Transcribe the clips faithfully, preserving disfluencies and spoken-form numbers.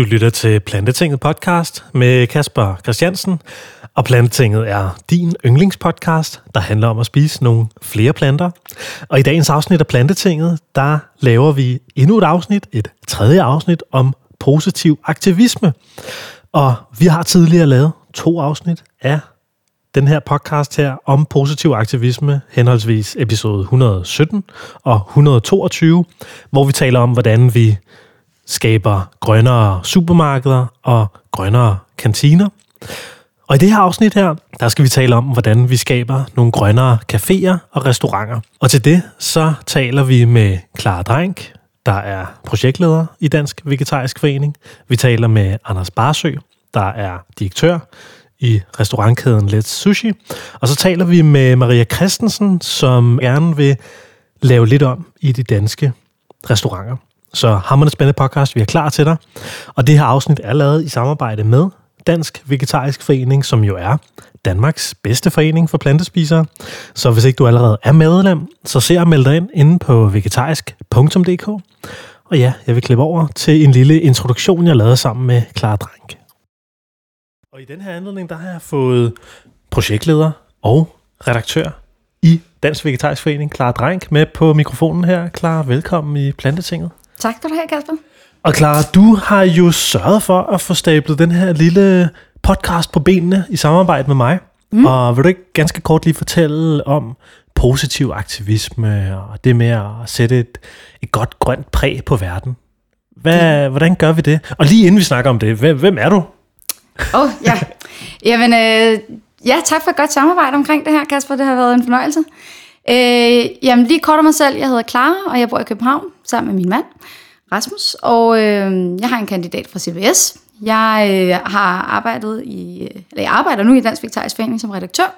Du lytter til Plantetinget podcast med Kasper Christiansen, og Plantetinget er din yndlingspodcast, der handler om at spise nogle flere planter. Og i dagens afsnit af Plantetinget, der laver vi endnu et afsnit, et tredje afsnit om positiv aktivisme. Og vi har tidligere lavet to afsnit af den her podcast her om positiv aktivisme, henholdsvis episode et hundrede og sytten og et hundrede og toogtyve, hvor vi taler om, hvordan vi skaber grønnere supermarkeder og grønnere kantiner. Og i det her afsnit her, der skal vi tale om, hvordan vi skaber nogle grønnere caféer og restauranter. Og til det, så taler vi med Clara Drenck, der er projektleder i Dansk Vegetarisk Forening. Vi taler med Anders Barsø, der er direktør i restaurantkæden Let's Sushi. Og så taler vi med Maria Christensen, som gerne vil lave lidt om i de danske restauranter. Så hammerende spændende podcast, vi er klar til dig. Og det her afsnit er lavet i samarbejde med Dansk Vegetarisk Forening, som jo er Danmarks bedste forening for plantespisere. Så hvis ikke du allerede er medlem, så se og meld dig ind inde på vegetarisk punktum d k. Og ja, jeg vil klippe over til en lille introduktion, jeg lavede sammen med Clara Drenck. Og i den her anledning, der har jeg fået projektleder og redaktør i Dansk Vegetarisk Forening, Clara Drenck, med på mikrofonen her. Clara, velkommen i Plantetinget. Tak skal du have, Kasper. Og Clara, du har jo sørget for at få stablet den her lille podcast på benene i samarbejde med mig. Mm. Og vil du ikke ganske kort lige fortælle om positiv aktivisme og det med at sætte et, et godt grønt præg på verden? Hvad, mm. Hvordan gør vi det? Og lige inden vi snakker om det, hvem, hvem er du? Åh, oh, ja. Jamen, øh, ja, tak for et godt samarbejde omkring det her, Kasper. Det har været en fornøjelse. Øh, jamen lige kort om mig selv, jeg hedder Clara, og jeg bor i København sammen med min mand Rasmus, og øh, jeg har en kandidat fra C B S. Jeg øh, har arbejdet i, eller jeg arbejder nu i Dansk Vegetarisk Forening som redaktør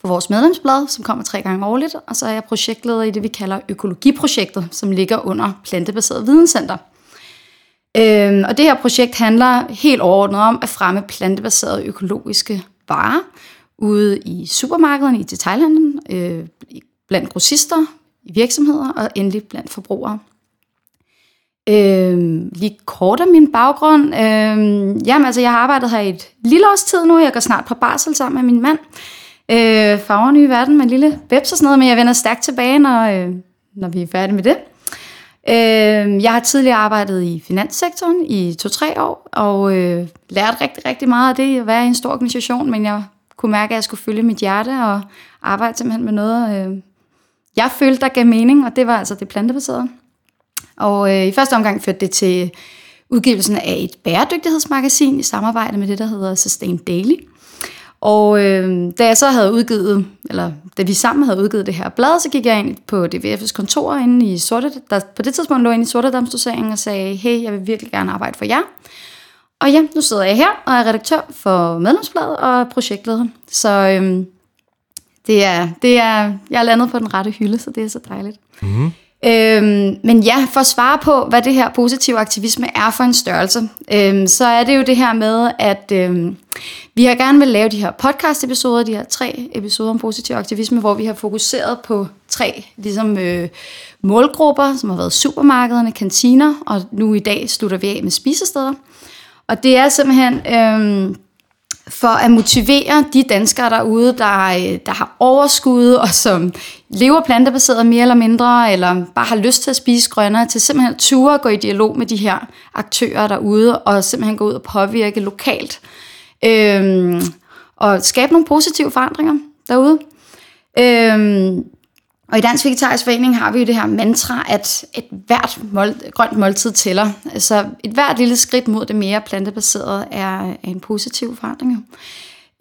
for vores medlemsblad, som kommer tre gange årligt, og så er jeg projektleder i det, vi kalder økologiprojektet, som ligger under Plantebaseret Videnscenter. Øh, og det her projekt handler helt overordnet om at fremme plantebaserede økologiske varer ude i supermarkederne, i detailhandlen, øh, blandt grossister, i virksomheder og endelig blandt forbrugere. Øh, lige kort af min baggrund. Øh, jamen, altså, jeg har arbejdet her i et lille års tid nu. Jeg går snart på barsel sammen med min mand. Øh, farver nye verden med en lille webs og sådan noget, men jeg vender stærkt tilbage, når, øh, når vi er færdige med det. Øh, jeg har tidligere arbejdet i finanssektoren i to-tre år, og øh, lært rigtig, rigtig meget af det at være i en stor organisation, men jeg kunne mærke, at jeg skulle følge mit hjerte og arbejde simpelthen med noget, øh, jeg følte, der gav mening, og det var altså det plantebaserede. Og øh, i første omgang førte det til udgivelsen af et bæredygtighedsmagasin i samarbejde med det, der hedder Sustain Daily. Og øh, da jeg så havde udgivet, eller da vi sammen havde udgivet det her blad, så gik jeg ind på D V F's kontor inde i Sorte, der på det tidspunkt lå inde i Sortedamsdosseringen og sagde, hey, jeg vil virkelig gerne arbejde for jer. Og ja, nu sidder jeg her og er redaktør for medlemsbladet og projektleder. Så øhm, det er, det er, jeg er landet på den rette hylde, så det er så dejligt. Mm. Øhm, men ja, for at svare på, hvad det her positiv aktivisme er for en størrelse, øhm, så er det jo det her med, at øhm, vi har gerne vil lave de her podcast-episoder, de her tre episoder om positiv aktivisme, hvor vi har fokuseret på tre ligesom, øh, målgrupper, som har været supermarkederne, kantiner, og nu i dag slutter vi af med spisesteder. Og det er simpelthen øhm, for at motivere de danskere derude, der, der har overskud og som lever plantebaseret mere eller mindre, eller bare har lyst til at spise grønnere, til simpelthen at ture og gå i dialog med de her aktører derude, og simpelthen gå ud og påvirke lokalt, øhm, og skabe nogle positive forandringer derude. Øhm, Og i Dansk Vegetarisk Forening har vi jo det her mantra, at et hvert mål, grønt måltid tæller. Altså et hvert lille skridt mod det mere plantebaserede er, er en positiv forandring.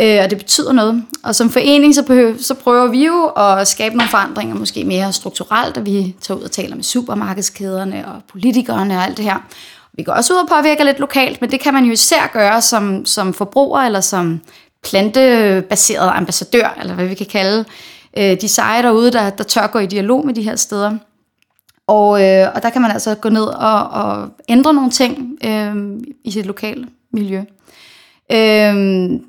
Øh, og det betyder noget. Og som forening, så, behøver, så prøver vi jo at skabe nogle forandringer, måske mere strukturelt, at vi tager ud og taler med supermarkedskæderne og politikerne og alt det her. Vi går også ud og påvirker lidt lokalt, men det kan man jo især gøre som, som forbruger eller som plantebaseret ambassadør, eller hvad vi kan kalde de seje derude, der, der tør gå i dialog med de her steder. Og, øh, og der kan man altså gå ned og, og ændre nogle ting øh, i sit lokale miljø. Øh,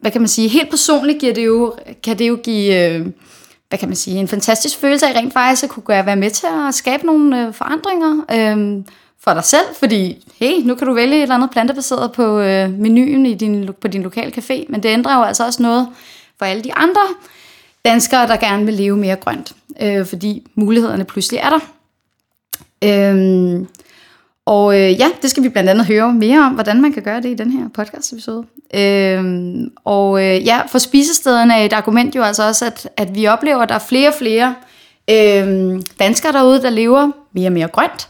hvad kan man sige? Helt personligt giver det jo, kan det jo give øh, hvad kan man sige, en fantastisk følelse af rent faktisk at kunne være med til at skabe nogle øh, forandringer. Øh, for dig selv, fordi hey, nu kan du vælge et eller andet plantebaseret på øh, menuen i din, på din lokale café, men det ændrer jo altså også noget for alle de andre danskere, der gerne vil leve mere grønt, øh, fordi mulighederne pludselig er der. Øhm, og øh, ja, det skal vi blandt andet høre mere om, hvordan man kan gøre det i den her podcast-episode. Øhm, og øh, ja, for spisestederne er et argument jo altså også, at, at vi oplever, at der er flere og flere øh, danskere derude, der lever mere og mere grønt.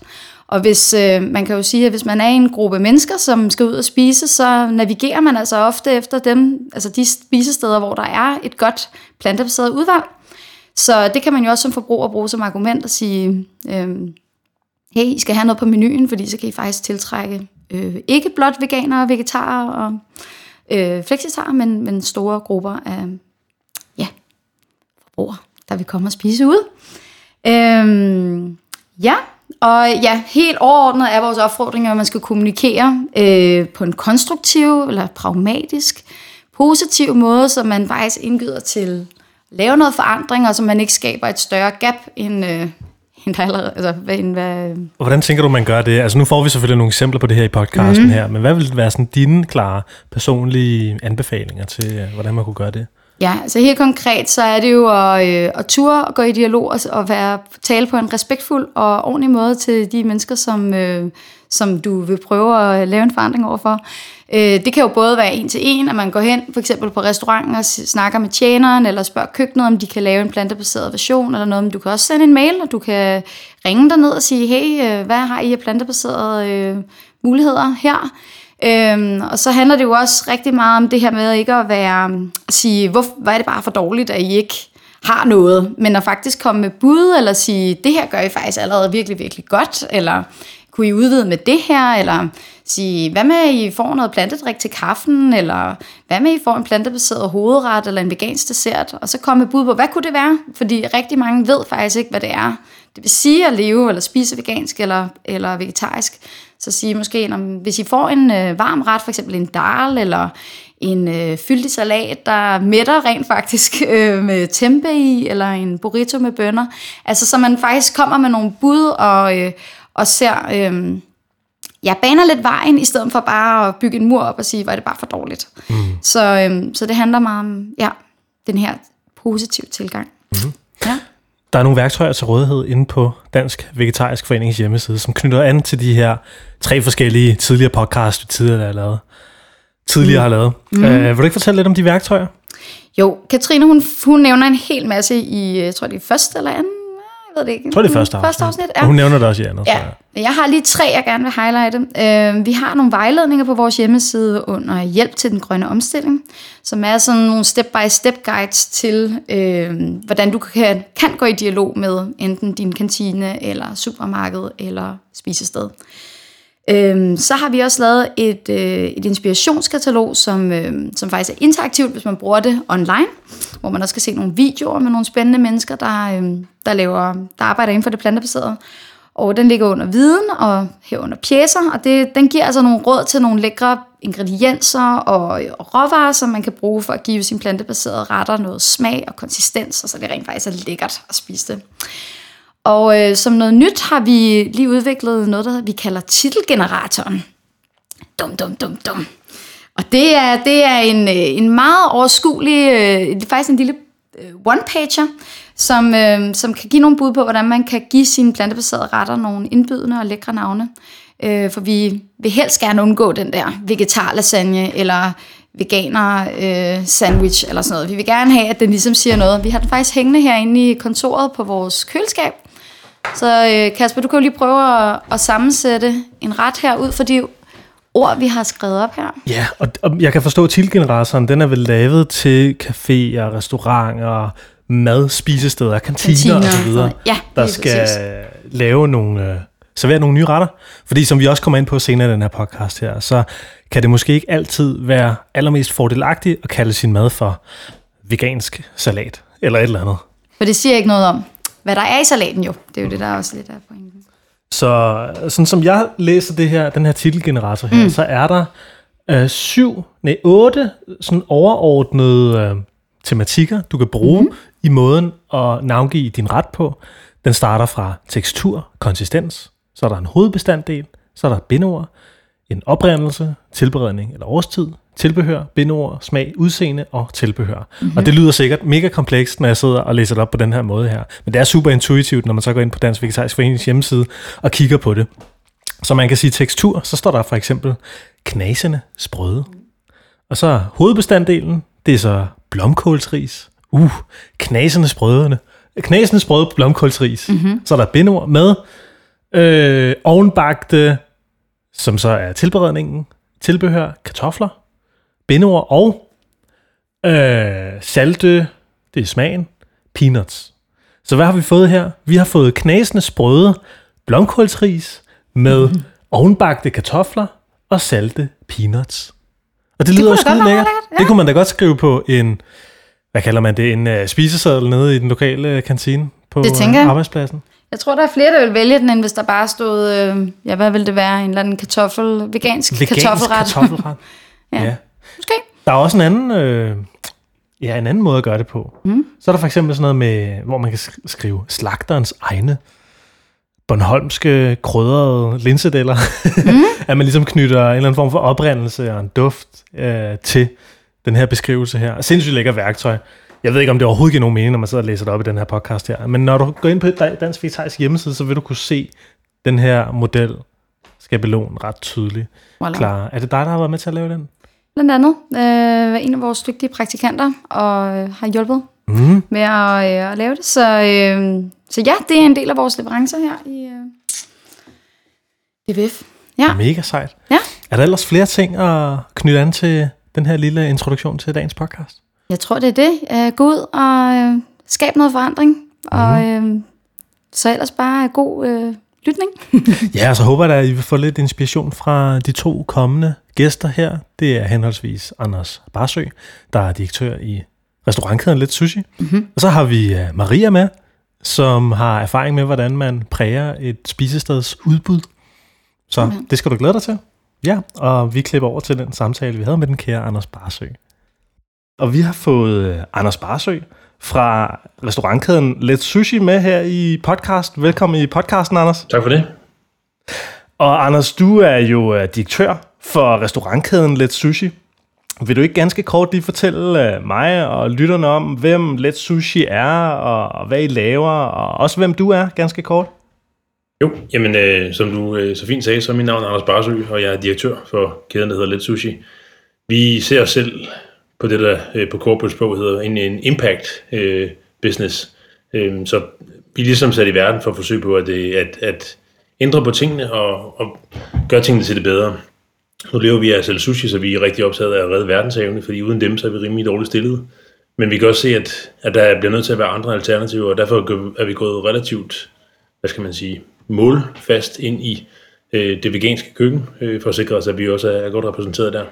Og hvis, øh, man kan jo sige, at hvis man er en gruppe mennesker, som skal ud og spise, så navigerer man altså ofte efter dem, altså de spisesteder, hvor der er et godt plantebaseret udvalg. Så det kan man jo også som forbruger bruge som argument og sige, øh, hey, I skal have noget på menuen, fordi så kan I faktisk tiltrække øh, ikke blot veganere, vegetarer og øh, fleksitarer, men, men store grupper af ja, forbrugere, der vil komme og spise ud. Øh, ja, Og ja, helt overordnet er vores opfordring, at man skal kommunikere øh, på en konstruktiv eller pragmatisk, positiv måde, så man faktisk indgyder til at lave noget forandring, og så man ikke skaber et større gap end, øh, end der allerede. Altså, end, hvad... Hvordan tænker du, man gør det? Altså nu får vi selvfølgelig nogle eksempler på det her i podcasten mm-hmm. her, men hvad vil være sådan dine klare personlige anbefalinger til, hvordan man kunne gøre det? Ja, så helt konkret, så er det jo at, øh, at ture og gå i dialog og, og være, tale på en respektfuld og ordentlig måde til de mennesker, som, øh, som du vil prøve at lave en forandring overfor. Øh, det kan jo både være en til en, at man går hen for eksempel på restauranten og snakker med tjeneren, eller spørger køkkenet, om de kan lave en plantebaseret version eller noget. Men du kan også sende en mail, og du kan ringe derned og sige, hey, hvad har I af plantebaserede øh, muligheder her? Øhm, og så handler det jo også rigtig meget om det her med ikke at være at sige, hvor, hvor er det bare for dårligt, at I ikke har noget, men at faktisk komme med bud, eller sige, det her gør I faktisk allerede virkelig, virkelig godt, eller kunne I udvide med det her, eller sige, hvad med I får noget plantedrik til kaffen, eller hvad med I får en plantebaseret hovedret, eller en vegansk dessert, og så komme med bud på, hvad kunne det være, fordi rigtig mange ved faktisk ikke, hvad det er, det vil sige at leve, eller spise vegansk, eller, eller vegetarisk. Så sige måske, hvis I får en øh, varm ret, for eksempel en dal eller en øh, fyldig salat, der mætter rent faktisk øh, med tempeh i, eller en burrito med bønner. Altså så man faktisk kommer med nogle bud og, øh, og ser, øh, ja, baner lidt vejen, i stedet for bare at bygge en mur op og sige, hvor er det bare for dårligt. Mm. Så, øh, så det handler meget om ja, den her positive tilgang. Mm. Ja. Der er nogle værktøjer til rådighed inde på Dansk Vegetarisk Forenings hjemmeside, som knytter an til de her tre forskellige tidligere podcasts, vi tidligere har lavet. Tidligere mm. har lavet. Mm. Øh, vil du ikke fortælle lidt om de værktøjer? Jo, Katrine, hun, hun nævner en hel masse i, jeg tror det er første eller anden, jeg ved det ikke. Jeg tror det er første afsnit. Første afsnit ja. Hun nævner det også i andet. Ja. Jeg har lige tre, jeg gerne vil highlighte. Øh, vi har nogle vejledninger på vores hjemmeside under Hjælp til den grønne omstilling, som er sådan nogle step-by-step guides til, øh, hvordan du kan, kan gå i dialog med enten din kantine, eller supermarked, eller spisested. Øh, så har vi også lavet et, øh, et inspirationskatalog, som, øh, som faktisk er interaktivt, hvis man bruger det online, hvor man også kan se nogle videoer med nogle spændende mennesker, der, øh, der, laver, der arbejder inden for det plantebaserede. Og den ligger under viden og herunder pjæser, og det, den giver altså nogle råd til nogle lækre ingredienser og, og råvarer, som man kan bruge for at give sin plantebaserede retter noget smag og konsistens, og så det rent faktisk er lækkert at spise det. Og øh, som noget nyt har vi lige udviklet noget, der vi kalder titelgeneratoren. Dum, dum, dum, dum. Og det er, det er en, en meget overskuelig, øh, faktisk en lille one-pager, som, øh, som kan give nogle bud på, hvordan man kan give sine plantebaserede retter nogle indbydende og lækre navne. Øh, for vi vil helst gerne undgå den der vegetarlasagne eller veganer øh, sandwich eller sådan noget. Vi vil gerne have, at den ligesom siger noget. Vi har den faktisk hængende herinde i kontoret på vores køleskab. Så øh, Kasper, du kan jo lige prøve at, at sammensætte en ret her ud for de ord, vi har skrevet op her. Ja, og, og jeg kan forstå, at tilgeneratoren, den er vel lavet til caféer, restauranter, mad, spisesteder, kantiner, kantiner og så videre, ja, der skal præcis. lave nogle, øh, servere nogle nye retter. Fordi som vi også kommer ind på senere i den her podcast her, så kan det måske ikke altid være allermest fordelagtigt at kalde sin mad for vegansk salat eller et eller andet. For det siger ikke noget om, hvad der er i salaten jo. Det er jo mm. det, der også lidt er pointen. Så sådan som jeg læser det her, den her titelgenerator her, mm. så er der øh, syv, nej, otte sådan overordnede øh, tematikker, du kan bruge mm. i måden at navngive din ret på. Den starter fra tekstur, konsistens, så er der en hovedbestanddel, Så er der bindord, en oprindelse, tilberedning eller årstid, tilbehør, bindord, smag, udseende og tilbehør. Mm-hmm. Og det lyder sikkert mega komplekst, når jeg sidder og læser det op på den her måde her. Men det er super intuitivt, når man så går ind på Dansk Vegetarisk Forenings hjemmeside og kigger på det. Så man kan sige tekstur, så står der for eksempel knasende sprøde. Og så hovedbestanddelen, det er så blomkålsris. Uh, knasende sprøderne. Knasende sprøde blomkålsris. Mm-hmm. Så er der bindord med øh, ovenbagte, som så er tilberedningen, tilbehør, kartofler, bindord og øh, salte, det er smagen, peanuts. Så hvad har vi fået her? Vi har fået knasende sprøde blomkålsris med mm-hmm. ovenbagte kartofler og salte peanuts. Og det lyder jo skide lækkert. Ja. Det kunne man da godt skrive på en, hvad kalder man det, en uh, spiseseddel nede i den lokale kantine på uh, arbejdspladsen. Jeg tror, der er flere, der vil vælge den, end hvis der bare stod, øh, ja, hvad ville det være, en eller anden kartoffel, vegansk, vegansk kartoffelret. kartoffelret. ja. ja, måske. Der er også en anden, øh, ja, en anden måde at gøre det på. Mm. Så er der for eksempel sådan noget med, hvor man kan skrive slagterens egne bornholmske, krydrede linsedeller. Mm. At man ligesom knytter en eller anden form for oprindelse og en duft øh, til den her beskrivelse her. Sindssygt lækker værktøj. Jeg ved ikke, om det overhovedet giver nogen mening, når man sidder og læser det op i den her podcast her. Men når du går ind på Dansk Vegetarisk hjemmeside, så vil du kunne se den her model, skabelon, ret tydeligt. Voilà. Klar. Er det dig, der har været med til at lave den? Blandt andet. Øh, en af vores dygtige praktikanter og øh, har hjulpet mm. med at, øh, at lave det. Så, øh, så ja, det er en del af vores leverancer her i øh, D V F. Ja. Mega sejt. Ja. Er der ellers flere ting at knytte an til den her lille introduktion til dagens podcast? Jeg tror, det er det. Gå ud og skab noget forandring. Og mm. øh, så ellers bare god øh, lytning. Ja, og så håber jeg, at I vil få lidt inspiration fra de to kommende gæster her. Det er henholdsvis Anders Barsø, der er direktør i restaurantkæden Let's Sushi. Mm-hmm. Og så har vi Maria med, som har erfaring med, hvordan man præger et spisesteds udbud. Så mm-hmm. det skal du glæde dig til. Ja, og vi klipper over til den samtale, vi havde med den kære Anders Barsø. Og vi har fået Anders Barsø fra restaurantkæden Let's Sushi med her i podcast. Velkommen i podcasten, Anders. Tak for det. Og Anders, du er jo direktør for restaurantkæden Let's Sushi. Vil du ikke ganske kort lige fortælle mig og lytterne om, hvem Let's Sushi er, og hvad I laver, og også hvem du er, ganske kort? Jo, jamen øh, som du øh, så fint sagde, så er mit navn Anders Barsø, og jeg er direktør for kæden, der hedder Let's Sushi. Vi ser os selv på det, der øh, på corporate sprog hedder en, en impact øh, business. Øh, så vi er ligesom sat i verden for at forsøge på at, at, at ændre på tingene og, og gøre tingene til det bedre. Nu lever vi af selv sushi, så vi er rigtig optaget af at redde verdenshavene, fordi uden dem, så er vi rimelig dårligt stillet. Men vi kan også se, at, at der bliver nødt til at være andre alternativer, og derfor er vi gået relativt, hvad skal man sige, målfast ind i øh, det veganske køkken, øh, for at sikre os, at vi også er, er godt repræsenteret der.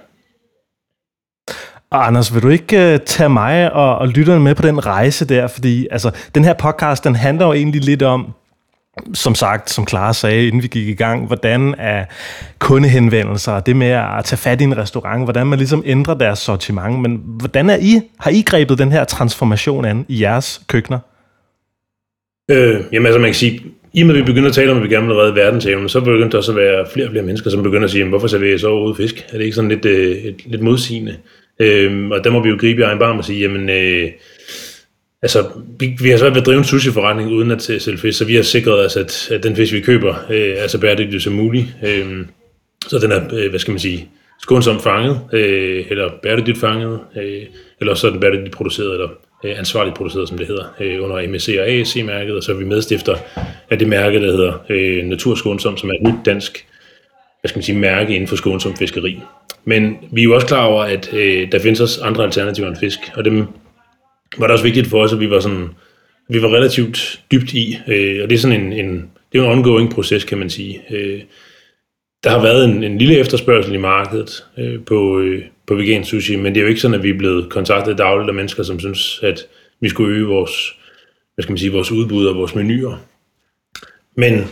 Og Anders, vil du ikke uh, tage mig og, og lytterne med på den rejse der? Fordi altså, den her podcast, den handler jo egentlig lidt om, som sagt, som Clara sagde, inden vi gik i gang, hvordan er kundehenvendelser, det med at tage fat i en restaurant, hvordan man ligesom ændrer deres sortiment. Men hvordan er I, har I grebet den her transformation an i jeres køkkener? Øh, jamen altså, man kan sige, i og med, at vi begynder at tale om, at vi gerne vil redde verdenshavnen, så begynder der også at være flere og flere mennesker, som begynder at sige, hvorfor serverer I så overhovedet fisk? Er det ikke sådan lidt, øh, lidt modsigende? Øhm, og der må vi jo gribe i egen barm og sige, jamen, øh, altså, vi, vi har svært ved at drive en sushi-forretning uden at sælge fisk, så vi har sikret os, at, at den fisk, vi køber, øh, er så bæredygtig som muligt. Øh, så den er, øh, hvad skal man sige, skånsomt fanget, øh, eller bæredygtigt fanget, øh, eller så er den bæredygtigt produceret, eller øh, ansvarligt produceret, som det hedder, øh, under M S C og A S C-mærket, og så er vi medstifter af det mærke, der hedder øh, Naturskånsom, som er et nyt dansk, hvad skal man sige, mærke inden for skånsomt fiskeri. Men vi er jo også klar over, at øh, der findes også andre alternativer end fisk, og dem var det også vigtigt for os, at vi var, sådan, vi var relativt dybt i, øh, og det er sådan en, en, det er en ongoing proces, kan man sige. Øh, der har været en, en lille efterspørgsel i markedet øh, på, øh, på vegansk sushi, men det er jo ikke sådan, at vi er blevet kontaktet dagligt af mennesker, som synes, at vi skulle øge vores, hvad skal man sige, vores udbud og vores menuer. Men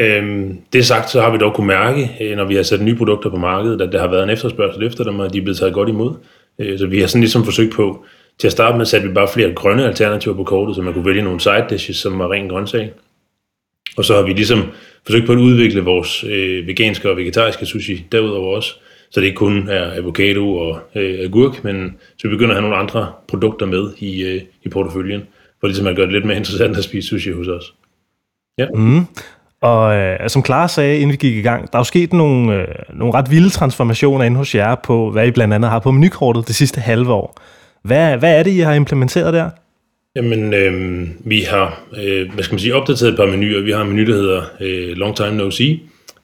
Øhm, det sagt, så har vi dog kunne mærke, når vi har sat nye produkter på markedet, at der har været en efterspørgsel efter dem, og de er blevet taget godt imod. Øh, så vi har sådan ligesom forsøgt på, til at starte med satte vi bare flere grønne alternativer på kortet, så man kunne vælge nogle side dishes, som var ren grøntsag. Og så har vi ligesom forsøgt på at udvikle vores øh, veganske og vegetariske sushi derudover også, så det ikke kun er avocado og øh, agurk, men så vi begynder at have nogle andre produkter med i, øh, i porteføljen, for ligesom at gøre det lidt mere interessant at spise sushi hos os. Ja. Mm. Og øh, som Clara sagde, inden vi gik i gang, der er jo sket nogle, øh, nogle ret vilde transformationer inde hos jer på, hvad I blandt andet har på menukortet det sidste halve år. Hvad, hvad er det, I har implementeret der? Jamen, øh, vi har øh, hvad skal man sige, opdateret et par menuer. Vi har en menu, der hedder øh, Long Time No Sea,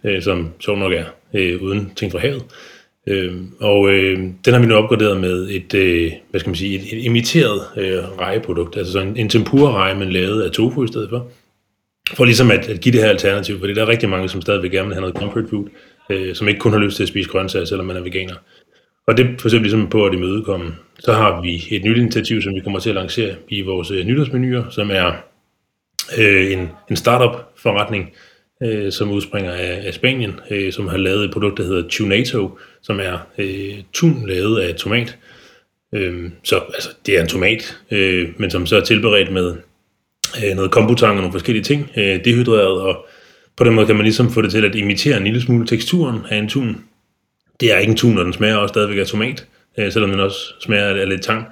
øh, som sjovt nok er øh, uden ting fra havet. Øh, og øh, den har vi nu opgraderet med et, øh, hvad skal man sige, et, et imiteret øh, rejeprodukt, altså sådan en, en tempura-reje, men lavet af tofu i stedet for. For ligesom at, at give det her alternativ, fordi der er rigtig mange, som stadigvæk gerne vil have noget comfort food, øh, som ikke kun har lyst til at spise grøntsager, selvom man er veganer. Og det forsøger vi ligesom på at imødekomme. Så har vi et nyt initiativ, som vi kommer til at lancere i vores øh, nytårsmenuer, som er øh, en, en startup-forretning, øh, som udspringer af, af Spanien, øh, som har lavet et produkt, der hedder Tunato, som er øh, tun lavet af tomat. Øh, så altså, det er en tomat, øh, men som så er tilberedt med noget kombutang og nogle forskellige ting, dehydreret, og på den måde kan man ligesom få det til at imitere en lille smule teksturen af en tun. Det er ikke en tun, og den smager også stadigvæk af tomat, selvom den også smager af lidt tang.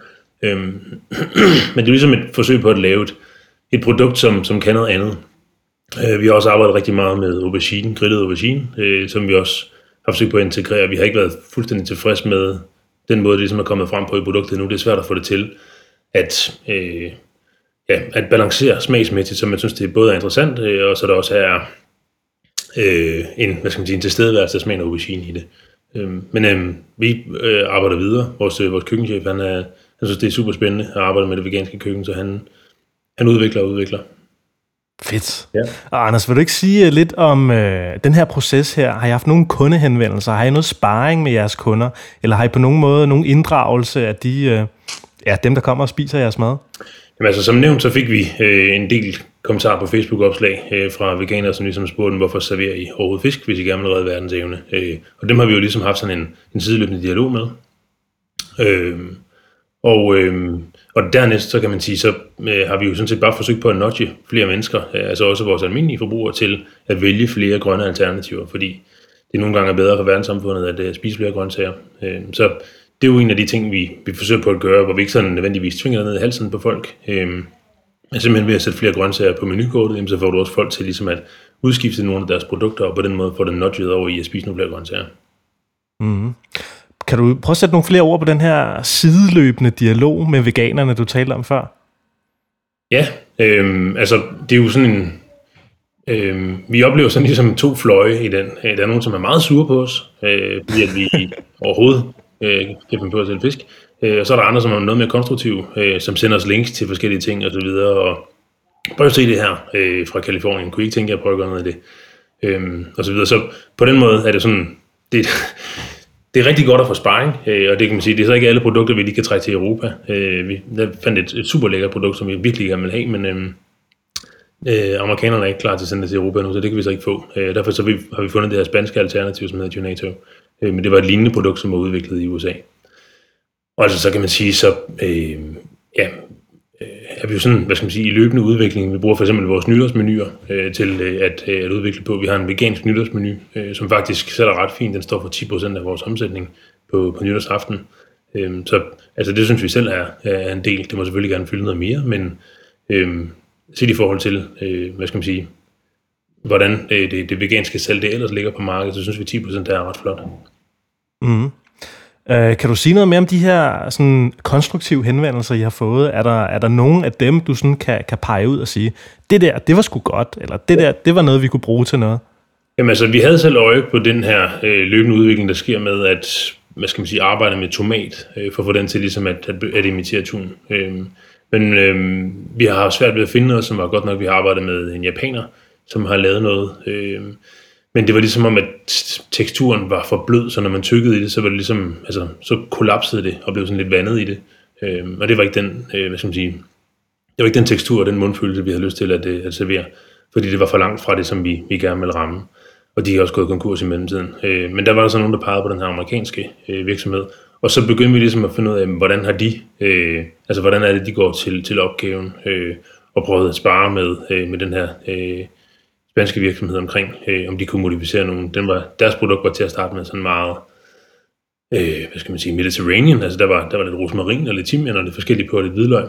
Men det er ligesom et forsøg på at lave et, et produkt, som, som kan noget andet. Vi har også arbejdet rigtig meget med aubergine, grillet aubergine, som vi også har forsøgt på at integrere. Vi har ikke været fuldstændig tilfredse med den måde, det ligesom er kommet frem på i produktet nu. Det er svært at få det til at... Ja, at balancere smagsmæssigt, så man synes, det både er interessant, øh, og så der også er øh, en, hvad skal man sige, en tilstedeværelse af smagen og aubergine i det. Øh, men øh, vi øh, arbejder videre. Vores, øh, vores køkkenchef, han, er, han synes, det er super spændende at arbejde med det veganske køkken, så han, han udvikler og udvikler. Fedt. Ja. Og Anders, vil du ikke sige lidt om øh, den her proces her? Har I haft nogle kundehenvendelser? Har I noget sparring med jeres kunder? Eller har I på nogen måde nogen inddragelse af de, øh, ja, dem, der kommer og spiser jeres mad? Jamen altså, som nævnt, så fik vi øh, en del kommentarer på Facebook-opslag øh, fra veganere, som ligesom spurgte, hvorfor serverer I overhovedet fisk, hvis I gerne vil redde verdensevne? Øh, og dem har vi jo ligesom haft sådan en, en sideløbende dialog med. Øh, og, øh, og dernæst, så kan man sige, så øh, har vi jo sådan set bare forsøgt på at nudge flere mennesker, øh, altså også vores almindelige forbrugere, til at vælge flere grønne alternativer, fordi det nogle gange er bedre for verdenssamfundet at øh, spise flere grøntsager. Øh, så... Det er jo en af de ting, vi, vi forsøger på at gøre, hvor vi ikke sådan nødvendigvis tvinger ned i halsen på folk. Øhm, simpelthen ved at sætte flere grøntsager på menukortet, så får du også folk til ligesom at udskifte nogle af deres produkter, og på den måde får den nudget over i at spise nogle flere grøntsager. Mm. Kan du prøve at sætte nogle flere ord på den her sideløbende dialog med veganerne, du talte om før? Ja, øhm, altså det er jo sådan en... Øhm, vi oplever sådan ligesom to fløje i den. Der er nogen, som er meget sure på os, øh, fordi at vi overhovedet... Øh, kan man på at sælge fisk. Øh, og så er der andre, som er noget mere konstruktive, øh, som sender os links til forskellige ting og så videre. Og prøv at se det her øh, fra Kalifornien. Kunne I ikke tænke jer at prøve at gøre noget af det? Øh, og så videre. Så på den måde er det sådan, det, det er rigtig godt at få sparring, øh, og det kan man sige, det er så ikke alle produkter, vi lige kan trække til Europa. Øh, vi der fandt et, et super lækkert produkt, som vi virkelig gerne vil have, men øh, øh, amerikanerne er ikke klar til at sende det til Europa nu, så det kan vi så ikke få. Øh, derfor så vi, har vi fundet det her spanske alternativ, som hedder Tunato. Men det var et lignende produkt, som var udviklet i U S A. Og altså, så kan man sige, så øh, ja, øh, er vi jo sådan, hvad skal man sige, i løbende udvikling. Vi bruger for eksempel vores nytårsmenuer øh, til øh, at, øh, at udvikle på. Vi har en vegansk nytårsmenu, øh, som faktisk sætter ret fint. Den står for ti procent af vores omsætning på, på nytårsaften. Øh, så altså, det synes vi selv er, er en del. Det må selvfølgelig gerne fylde noget mere, men øh, set i forhold til, øh, hvad skal man sige, hvordan det, det, det veganske salg, det ellers ligger på markedet, så synes vi ti procent er ret flot. Mm. Øh, kan du sige noget mere om de her sådan, konstruktive henvendelser, I har fået? Er der, er der nogen af dem, du sådan kan, kan pege ud og sige, det der, det var sgu godt, eller det der, det var noget, vi kunne bruge til noget? Jamen altså, vi havde selv øje på den her øh, løbende udvikling, der sker med at, hvad skal man sige, arbejde med tomat, øh, for at få den til ligesom at, at, at imitere tun. Øh, men øh, vi har haft svært ved at finde noget, som var godt nok, vi har arbejdet med en japaner, som har lavet noget. Øh, men det var ligesom om, at teksturen var for blød, så når man tykkede i det, så var det ligesom, altså, så kollapsede det og blev sådan lidt vandet i det. Øh, og det var ikke den, øh, hvad skal man sige, det var ikke den tekstur og den mundfølelse, vi havde lyst til at, at servere, fordi det var for langt fra det, som vi, vi gerne ville ramme. Og de er også gået konkurs i mellemtiden. Øh, men der var der så nogen, der pegede på den her amerikanske øh, virksomhed, og så begyndte vi ligesom at finde ud af, hvordan har de, øh, altså hvordan er det, de går til, til opgaven, øh, og prøvede at spare med, øh, med den her øh, spanske virksomheder omkring, øh, om de kunne modificere nogen. Den var, deres produkt var til at starte med sådan meget, øh, hvad skal man sige, Mediterranean. Altså der var, der var lidt rosmarin og lidt timian og lidt forskellige på og lidt hvidløg.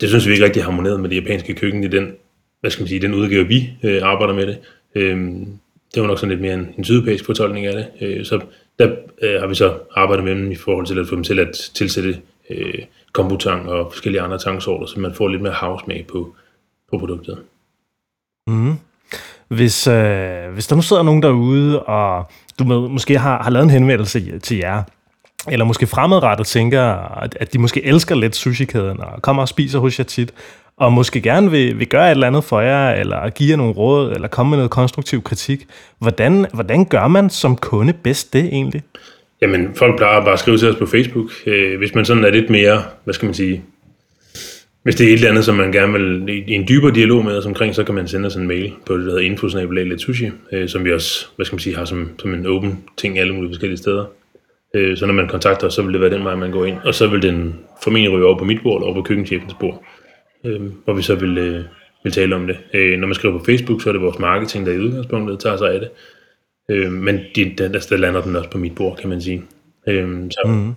Det synes vi ikke rigtig harmonerede med det japanske køkken i den, hvad skal man sige, den udgave vi øh, arbejder med det. Øh, det var nok sådan lidt mere en, en sydeuropæisk fortolkning af det. Øh, så der øh, har vi så arbejdet med dem i forhold til at få dem til at tilsætte øh, kombutang og forskellige andre tangsorter, så man får lidt mere havsmag på, på produktet. Mm. Hvis, øh, hvis der nu sidder nogen derude, og du med, måske har, har lavet en henvendelse til jer, eller måske fremadrettet tænker, at, at de måske elsker lidt sushi-kæden, og kommer og spiser hos jer tit, og måske gerne vil, vil gøre et eller andet for jer, eller give jer nogle råd, eller komme med noget konstruktiv kritik. Hvordan, hvordan gør man som kunde bedst det egentlig? Jamen, folk plejer bare at skrive til os på Facebook. Øh, hvis man sådan er lidt mere, hvad skal man sige, hvis det er et eller andet, som man gerne vil i en dybere dialog med os omkring, så kan man sende os en mail på det, der hedder info snabel-a Let's Sushi, øh, som vi også, hvad skal man sige, har som, som en åben ting alle mulige forskellige steder. Øh, så når man kontakter os, så vil det være den vej, man går ind, og så vil den formentlig ryge over på mit bord, eller over på køkkenchefens bord, øh, hvor vi så vil, øh, vil tale om det. Øh, når man skriver på Facebook, så er det vores marketing, der i udgangspunktet tager sig af det. Øh, men de, der, der lander den også på mit bord, kan man sige. Øh, så. Mm.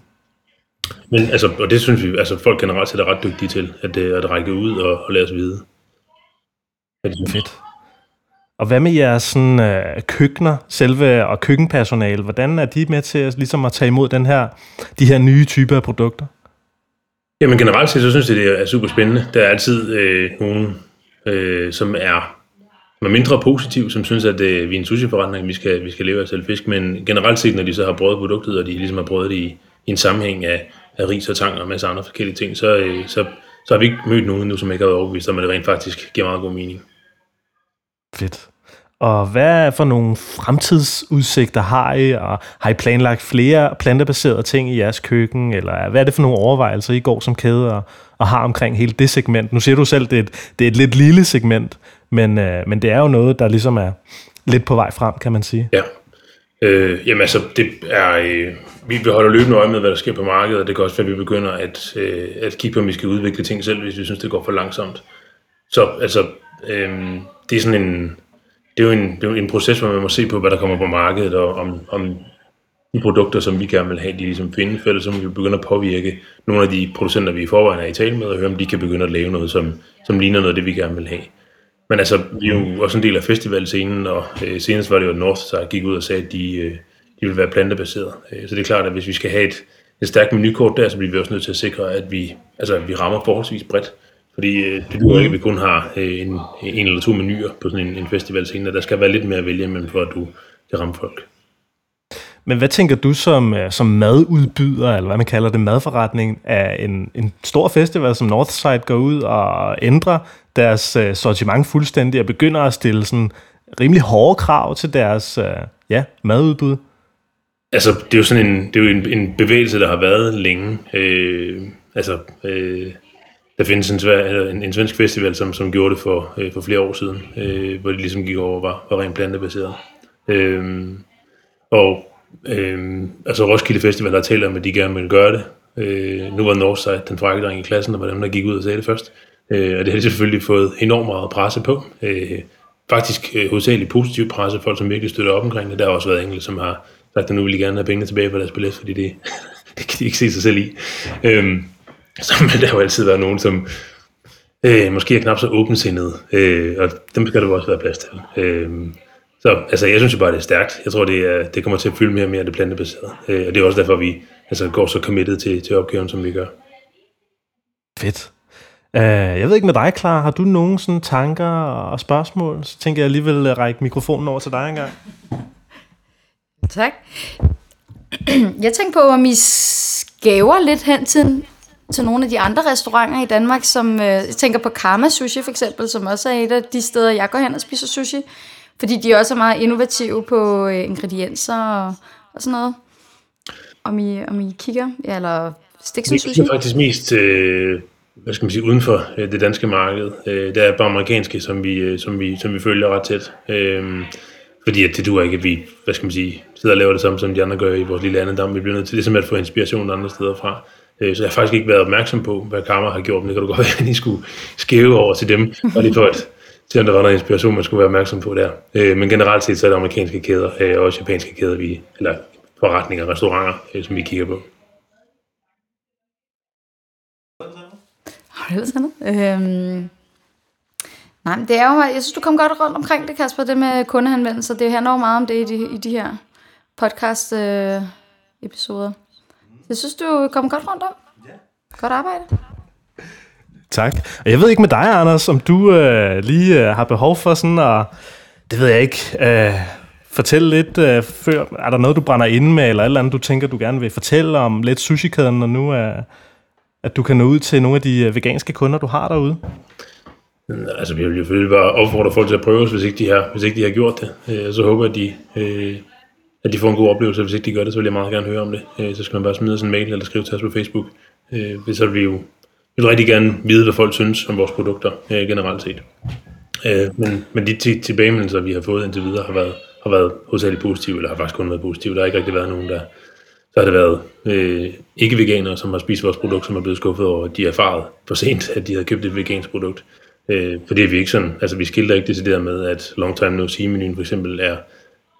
Men altså, og det synes vi, altså folk generelt set er ret dygtige til, at, at række ud og, og lade os vide. Det er fedt. Og hvad med jeres sådan, øh, køkkener, selve og køkkenpersonale? Hvordan er de med til at, ligesom at tage imod den her, de her nye typer af produkter? Jamen generelt set, så synes jeg, det er super spændende. Der er altid øh, nogen, øh, som er med mindre positiv, som synes, at øh, vi er en sushi-forretning, vi skal, vi skal leve af selv fisk. Men generelt set, når de så har prøvet produktet, og de ligesom har prøvet det i, i en sammenhæng af, af ris og tang og en masse andre forskellige ting, så, øh, så, så har vi ikke mødt nogen nu, som ikke har været overbevist om, at det rent faktisk giver meget god mening. Fedt. Og hvad for nogle fremtidsudsigter har I, og har I planlagt flere plantebaserede ting i jeres køkken, eller hvad er det for nogle overvejelser, I går som kæde og, og har omkring hele det segment? Nu siger du selv, det er et, det er et lidt lille segment, men, øh, men det er jo noget, der ligesom er lidt på vej frem, kan man sige. Ja. Øh, jamen altså, det er, øh, vi holder løbende øje med, hvad der sker på markedet, og det kan også være, at vi begynder at, øh, at kigge på, om vi skal udvikle ting selv, hvis vi synes, det går for langsomt. Så altså, øh, det er sådan en, det er jo en, det er jo en proces, hvor man må se på, hvad der kommer på markedet, og om, om de produkter, som vi gerne vil have, de ligesom finde, for ellers så må vi begynde at påvirke nogle af de producenter, vi i forvejen er i tale med, og høre, om de kan begynde at lave noget, som, som ligner noget af det, vi gerne vil have. Men altså, vi er jo også en del af festivalscenen, og øh, senest var det jo North Star, der gik ud og sagde, at de, øh, de ville være plantebaseret. Øh, så det er klart, at hvis vi skal have et, et stærkt menukort der, så bliver vi også nødt til at sikre, at vi, altså, at vi rammer forholdsvis bredt. Fordi øh, det duer ikke, at vi kun har øh, en, en eller to menuer på sådan en, en festivalscene, og der skal være lidt mere at vælge imellem, for at du kan ramme folk. Men hvad tænker du som, som madudbyder, eller hvad man kalder det, madforretning, af en, en stor festival, som Northside går ud og ændrer deres øh, sortiment fuldstændig, og begynder at stille sådan rimelig hårde krav til deres øh, ja, madudbud? Altså, det er jo sådan en, det er jo en, en bevægelse, der har været længe. Øh, altså, øh, der findes en, svær, en, en svensk festival, som, som gjorde det for, øh, for flere år siden, øh, hvor de ligesom gik over og var, var rent plantebaseret. Øh, og Øhm, altså Roskilde Festival har talt om, at de gerne ville gøre det. øh, Nu var Northside den frække dreng i klassen, og var dem, der gik ud og sagde det først. øh, Og det har de selvfølgelig fået enormt meget presse på. øh, Faktisk øh, hovedsageligt positiv presse. Folk, som virkelig støtter op omkring det. Der har også været enkelte, som har sagt, at nu vil de gerne have pengene tilbage på deres billet, fordi det, det kan de ikke se sig selv i. øhm, Så der har jo altid været nogen, som øh, måske er knap så åbensindede, øh, og dem skal der jo også være plads til. øh, Så altså, jeg synes jo bare, det er stærkt. Jeg tror, det, er, det kommer til at fylde mere og mere det plantebaserede. Øh, og det er også derfor, vi altså, går så committed til, til opgaven, som vi gør. Fedt. Uh, jeg ved ikke med dig, Clara. Har du nogen sådan, tanker og spørgsmål? Så tænker jeg alligevel at række mikrofonen over til dig engang. Tak. Jeg tænker på, om I skæver lidt hen til, til nogle af de andre restauranter i Danmark, som jeg tænker på Karma Sushi for eksempel, som også er et af de steder, jeg går hen og spiser sushi. Fordi de også er meget innovative på ingredienser og, og sådan noget. Om I, om I kigger, ja, eller stik sushi? Vi kigger faktisk mest, øh, hvad skal man sige, uden for øh, det danske marked. Øh, der er bare amerikanske, som vi, øh, som vi, som vi følger ret tæt. Øh, fordi at det duer ikke, at vi, hvad skal man sige, sidder og laver det samme, som de andre gør i vores lille andedam. Vi bliver nødt til det, som at få inspiration andre steder fra. Så jeg har faktisk ikke været opmærksom på, hvad Karma har gjort, men det kan du godt være, at I skulle skæve over til dem. Og lige for et Selvom der var noget inspiration, man skulle være opmærksom på der. Øh, men generelt set så er det amerikanske kæder og øh, også japanske kæder, vi, eller forretninger og restauranter, øh, som vi kigger på. Har du ellers andet? Øhm... Nej, men det er jo, jeg synes, du kom godt rundt omkring det, Kasper, det med kundehenvendelser. Det handler jo meget om det i de, i de her podcast-episoder. Øh, jeg synes, du kom godt rundt om. Godt arbejde. Tak. Og jeg ved ikke med dig, Anders, om du øh, lige øh, har behov for sådan at, det ved jeg ikke, øh, fortælle lidt øh, før, er der noget, du brænder inde med, eller et eller andet, du tænker, du gerne vil fortælle om lidt sushi-kæden, og nu øh, at du kan nå ud til nogle af de veganske kunder, du har derude? Altså, vi vil jo selvfølgelig bare opfordre folk til at prøve os, hvis ikke de har, hvis ikke de har gjort det. Øh, så håber jeg, at de, øh, at de får en god oplevelse, hvis ikke de gør det, så vil jeg meget gerne høre om det. Øh, så skal man bare smide os en mail, eller skrive til os på Facebook. Øh, så vil vi jo vil rigtig gerne vide, hvad folk synes om vores produkter øh, generelt set. Øh, men, men de t- tilbagemeldelser, vi har fået indtil videre, har været, har været hovedsageligt positive, eller har faktisk kun været positive. Der har ikke rigtig været nogen, der... Så har det været øh, ikke-veganere, som har spist vores produkt, som er blevet skuffet over, at de erfarede for sent, at de havde købt et vegansk produkt. Øh, for det er vi ikke sådan. Altså, vi skilter ikke decideret med, at Long Time No Sea-menuen for eksempel er,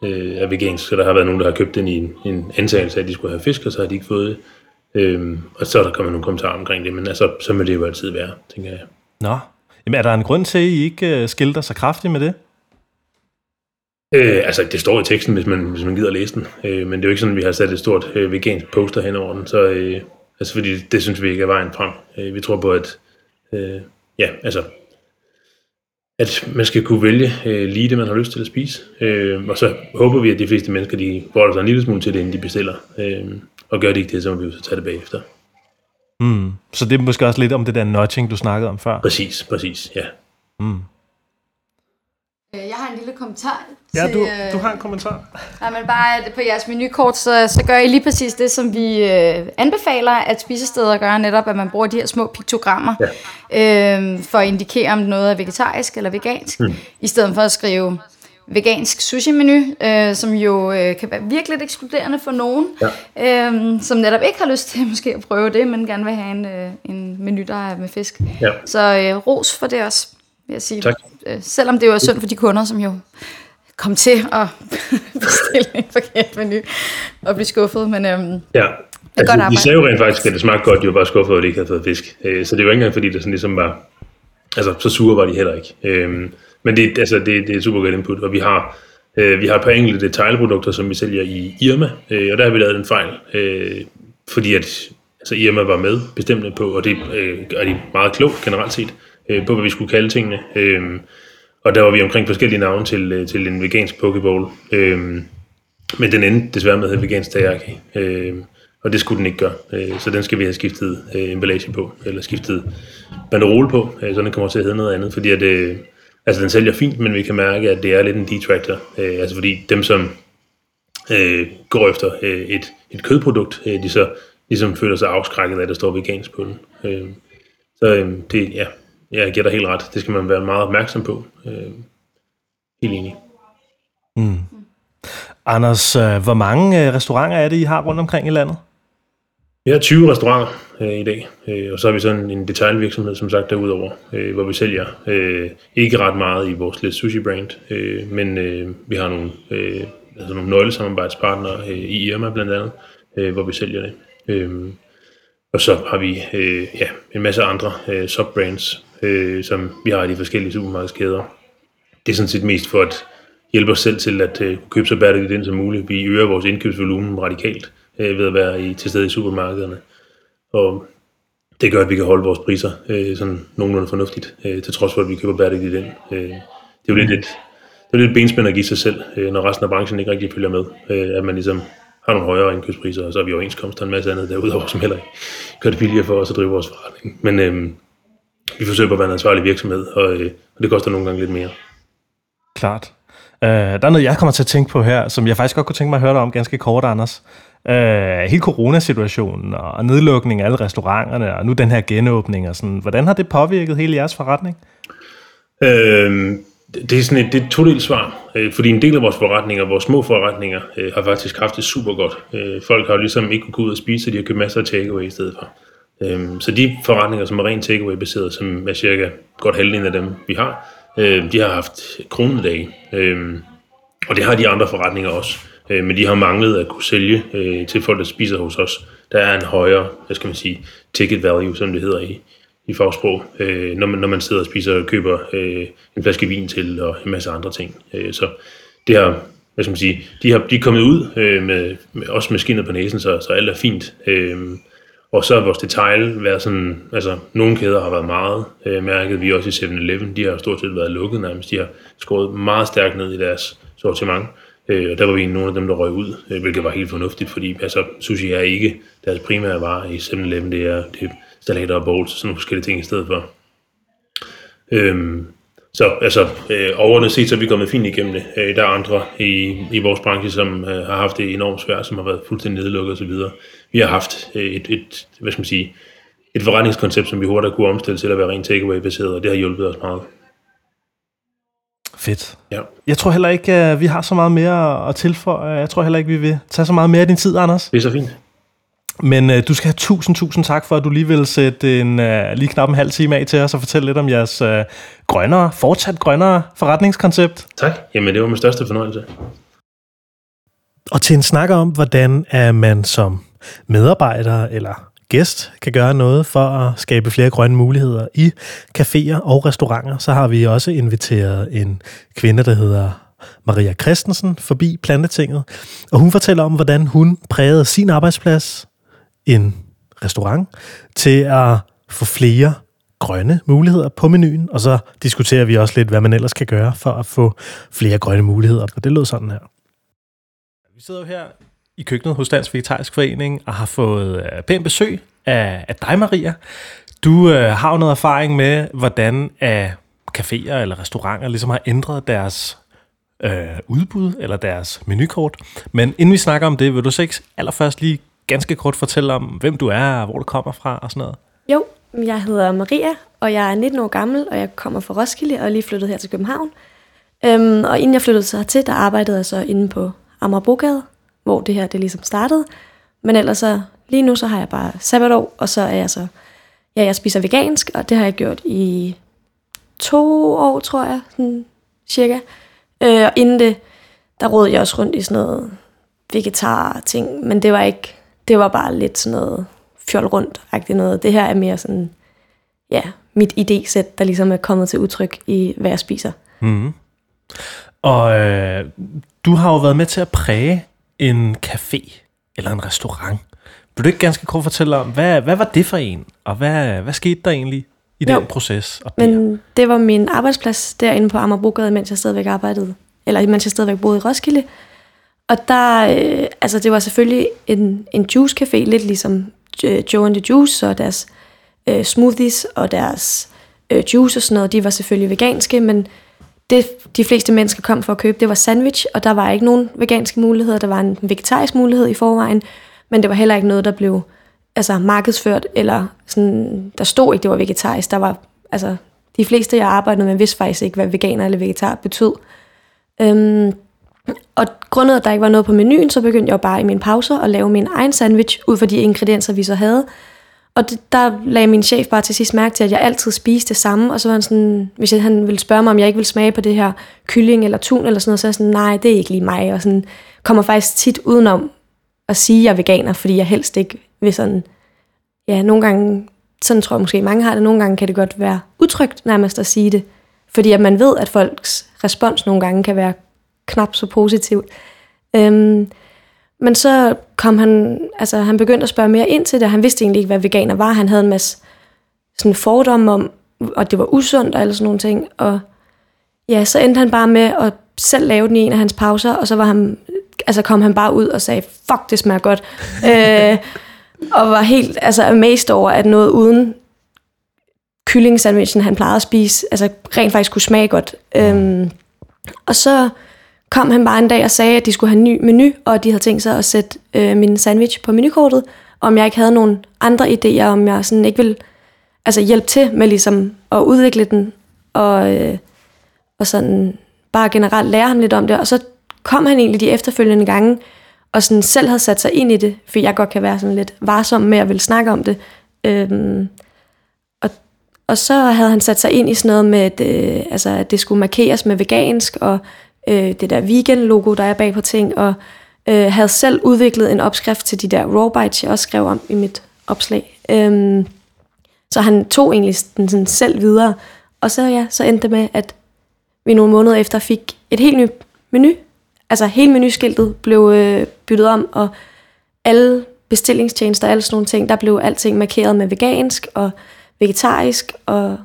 øh, er vegansk. Så der har været nogen, der har købt den i en, en antagelse af, at de skulle have fisk, og så har de ikke fået det. Øh, og så er der kommet nogle kommentarer omkring det, men altså, så må det jo altid være, tænker jeg. Nå, jamen er der en grund til, at I ikke skilter så kraftigt med det? Øh, altså, det står i teksten, hvis man, hvis man gider læse den. Øh, men det er jo ikke sådan, at vi har sat et stort øh, vegansk poster hen over den. Så, øh, altså, fordi det synes vi ikke er vejen frem. Øh, vi tror på, at, øh, ja, altså, at man skal kunne vælge øh, lige det, man har lyst til at spise. Øh, og så håber vi, at de fleste mennesker, de forholder sig en lille smule til det, inden de bestiller. Øh, og gør de ikke det, så må vi jo så tage det bagefter. Mm. Så det er måske også lidt om det der nudging, du snakkede om før? Præcis, præcis, ja. Mm. Jeg har en lille kommentar. Ja, til, du, du har en kommentar. Nej, men bare på jeres menukort, så, så gør I lige præcis det, som vi øh, anbefaler, at spisesteder gør netop, at man bruger de her små piktogrammer, ja. øh, for at indikere, om noget er vegetarisk eller vegansk, mm. i stedet for at skrive vegansk sushi-menu, øh, som jo øh, kan være virkelig ekskluderende for nogen, ja. øh, som netop ikke har lyst til måske at prøve det, men gerne vil have en, øh, en menu, der er med fisk. Ja. Så øh, ros for det også. Jeg sige. Tak. Selvom det jo er synd for de kunder, som jo kom til at bestille en forkert menu og blive skuffet, men øhm, ja. Altså, godt arbejde. De sagde jo rent faktisk, at det smagte godt, de var bare skuffet, og de ikke havde fået fisk. Så det var ikke engang, fordi det sådan ligesom var, altså så sure var de heller ikke. Men det, altså, det, det er super godt input, og vi har, vi har et par enkelte detailprodukter, som vi sælger i Irma, og der har vi lavet en fejl, fordi at altså, Irma var med bestemt på, og det er de meget klogt generelt set, på hvad vi skulle kalde tingene, øhm, og der var vi omkring forskellige navne til, til en vegansk pokeball, øhm, men den endte desværre med at hedde vegansk teriyaki, øhm, og det skulle den ikke gøre, øh, så den skal vi have skiftet øh, emballage på, eller skiftet banderole på, øh, så den kommer til at hedde noget andet, fordi at, øh, altså den sælger fint, men vi kan mærke, at det er lidt en detractor, øh, altså fordi dem som øh, går efter øh, et, et kødprodukt, øh, de så ligesom føler sig afskrækket af, at der står vegansk på den, øh, så øh, det, ja. Ja, jeg giver dig helt ret. Det skal man være meget opmærksom på. Øh, helt enig. Mm. Anders, hvor mange restauranter er det, I har rundt omkring i landet? Vi har tyve restauranter øh, i dag, øh, og så har vi sådan en detailvirksomhed, som sagt, derudover, øh, hvor vi sælger øh, ikke ret meget i vores Let's Sushi brand, øh, men øh, vi har nogle, øh, altså nogle nøglesamarbejdspartnere øh, i Irma blandt andet, øh, hvor vi sælger det. Øh, og så har vi øh, ja, en masse andre øh, subbrands, Øh, som vi har i de forskellige supermarkedskæder. Det er sådan set mest for at hjælpe os selv til at øh, købe så bæredygtigt ind som muligt. Vi øger vores indkøbsvolumen radikalt øh, ved at være i, til stede i supermarkederne. Og det gør, at vi kan holde vores priser øh, sådan nogenlunde fornuftigt, øh, til trods for, at vi køber bæredygtigt ind. Øh, det er jo lidt, lidt, det er lidt benspænd at give sig selv, øh, når resten af branchen ikke rigtig følger med, øh, at man ligesom har nogle højere indkøbspriser, og så har vi overenskomster og en masse andet derudover, som heller ikke gør det billigere for os at drive vores forretning. Men øh, vi forsøger at være en ansvarlig virksomhed, og, øh, og det koster nogle gange lidt mere. Klart. Øh, der er noget, jeg kommer til at tænke på her, som jeg faktisk godt kunne tænke mig at høre dig om ganske kort, Anders. Øh, hele coronasituationen og nedlukningen af alle restauranterne, og nu den her genåbning og sådan. Hvordan har det påvirket hele jeres forretning? Øh, det er sådan et, det er et todelt svar, øh, fordi en del af vores forretninger, vores små forretninger, øh, har faktisk haft det super godt. Øh, folk har ligesom ikke kunnet gå ud og spise, så de har købt masser af takeaway i stedet for. Så de forretninger, som er rent takeaway-baseret, som er cirka godt halvdelen af dem, vi har, Øh, de har haft kronedage, øh, og det har de andre forretninger også. Øh, men de har manglet at kunne sælge øh, til folk, der spiser hos os. Der er en højere, hvad skal man sige, ticket value, som det hedder i, i fagsprog, øh, når, man, når man sidder og spiser og køber øh, en flaske vin til og en masse andre ting. Øh, så det har... Hvad skal man sige, de, har, de er kommet ud, øh, med, med, også med skinnet på næsen, så, så alt er fint. Øh, og så har vores detail været sådan, altså nogle kæder har været meget øh, mærket, vi også i syv eleven, de har stort set været lukket nærmest, de har skåret meget stærkt ned i deres sortiment, øh, og der var vi nogle af dem, der røg ud, øh, hvilket var helt fornuftigt, fordi altså, sushi er ikke deres primære vare i syv eleven, det er, det er salater og bowls og sådan nogle forskellige ting i stedet for. Øh, Så altså, øh, overordnet set, så er vi kommet fint igennem det. Øh, der er andre i, i vores branche, som øh, har haft det enormt svært, som har været fuldstændig nedlukket osv. Vi har haft et, et, hvad skal man sige, et forretningskoncept, som vi hurtigt kunne omstille til at være rent takeaway-baseret, og det har hjulpet os meget. Fedt. Ja. Jeg tror heller ikke, at vi har så meget mere at tilføje. Jeg tror heller ikke, vi vil tage så meget mere af din tid, Anders. Det er så fint. Men øh, du skal have tusind, tusind tak for, at du lige vil sætte en, øh, lige knap en halv time af til os og fortælle lidt om jeres øh, grønnere, fortsat grønnere forretningskoncept. Tak. Jamen, det var min største fornøjelse. Og til en snak om, hvordan er man som medarbejder eller gæst kan gøre noget for at skabe flere grønne muligheder i caféer og restauranter, så har vi også inviteret en kvinde, der hedder Maria Christensen, forbi Plantetinget. Og hun fortæller om, hvordan hun prægede sin arbejdsplads, en restaurant, til at få flere grønne muligheder på menuen, og så diskuterer vi også lidt, hvad man ellers kan gøre for at få flere grønne muligheder, og det lød sådan her. Vi sidder jo her i køkkenet hos Dansk Vegetarisk Forening og har fået pænt besøg af, af dig, Maria. Du øh, har jo noget erfaring med, hvordan øh, caféer eller restauranter ligesom har ændret deres øh, udbud eller deres menukort, men inden vi snakker om det, vil du så ikke allerførst lige ganske kort fortælle om, hvem du er, hvor du kommer fra og sådan noget? Jo, jeg hedder Maria, og jeg er nitten år gammel, og jeg kommer fra Roskilde, og er lige flyttet her til København. Øhm, og inden jeg flyttede så hertil, der arbejdede jeg så inde på Amager Bogade, hvor det her det ligesom startede. Men ellers så, lige nu så har jeg bare sabbatår, og så er jeg så, ja, jeg spiser vegansk, og det har jeg gjort i to år, tror jeg, sådan, cirka. Øh, og inden det, der rodede jeg også rundt i sådan noget vegetar-ting, men det var ikke... Det var bare lidt sådan noget fjol rundt-agtigt noget. Det her er mere sådan, ja, mit idésæt, der ligesom er kommet til udtryk i, hvad jeg spiser. Mm. Og øh, du har jo været med til at præge en café eller en restaurant. Vil du ikke ganske kort fortælle om, hvad, hvad var det for en? Og hvad, hvad skete der egentlig i jo, den proces? Og men det var min arbejdsplads derinde på Amagerbrogade, mens jeg stadigvæk arbejdede, eller mens jeg stadigvæk boede i Roskilde. Og der, øh, altså det var selvfølgelig en, en juicecafé, lidt ligesom Joe and the Juice, og deres øh, smoothies og deres øh, juice og sådan noget, de var selvfølgelig veganske, men det de fleste mennesker kom for at købe, det var sandwich, og der var ikke nogen veganske muligheder, der var en vegetarisk mulighed i forvejen, men det var heller ikke noget, der blev altså, markedsført, eller sådan, der stod ikke, det var vegetarisk, der var, altså de fleste, jeg arbejdede med, vidste faktisk ikke, hvad veganer eller vegetar betød. Øhm, Og grundet, at der ikke var noget på menuen, så begyndte jeg bare i mine pauser at lave min egen sandwich, ud fra de ingredienser, vi så havde. Og det, der lagde min chef bare til sidst mærke til, at jeg altid spiste det samme, og så var han sådan, hvis jeg, han ville spørge mig, om jeg ikke ville smage på det her kylling eller tun eller sådan noget, så er jeg sådan, nej, det er ikke lige mig, og sådan kommer faktisk tit udenom at sige, at jeg er veganer, fordi jeg helst ikke vil sådan, ja, nogle gange, sådan tror jeg måske mange har det, nogle gange kan det godt være utrygt nærmest at sige det, fordi at man ved, at folks respons nogle gange kan være knap så positivt. Øhm, men så kom han, altså han begyndte at spørge mere ind til det, han vidste egentlig ikke, hvad veganer var, han havde en masse sådan fordomme om, og det var usundt og alle sådan nogle ting, og ja, så endte han bare med at selv lave den i en af hans pauser, og så var han, altså kom han bare ud og sagde, fuck, det smager godt, øh, og var helt altså amazed over, at noget uden kylling-sandwichen, han plejede at spise, altså rent faktisk kunne smage godt. Øhm, Og så kom han bare en dag og sagde, at de skulle have en ny menu, og de havde tænkt sig at sætte øh, min sandwich på menukortet, om jeg ikke havde nogle andre idéer, om jeg sådan ikke ville altså hjælpe til med ligesom at udvikle den, og, øh, og sådan bare generelt lære ham lidt om det. Og så kom han egentlig de efterfølgende gange, og sådan selv havde sat sig ind i det, for jeg godt kan være sådan lidt varsom med at ville snakke om det. Øhm, og, Og så havde han sat sig ind i sådan noget med, at, øh, altså, at det skulle markeres med vegansk, og øh, det der vegan-logo, der er bag på ting, og øh, havde selv udviklet en opskrift til de der raw bites, jeg også skrev om i mit opslag. Øhm, så han tog egentlig den sådan selv videre, og så, ja, så endte det med, at vi nogle måneder efter fik et helt nyt menu. Altså hele menuskiltet blev øh, byttet om, og alle bestillingstjenester og alle sådan nogle ting, der blev alting markeret med vegansk og vegetarisk, og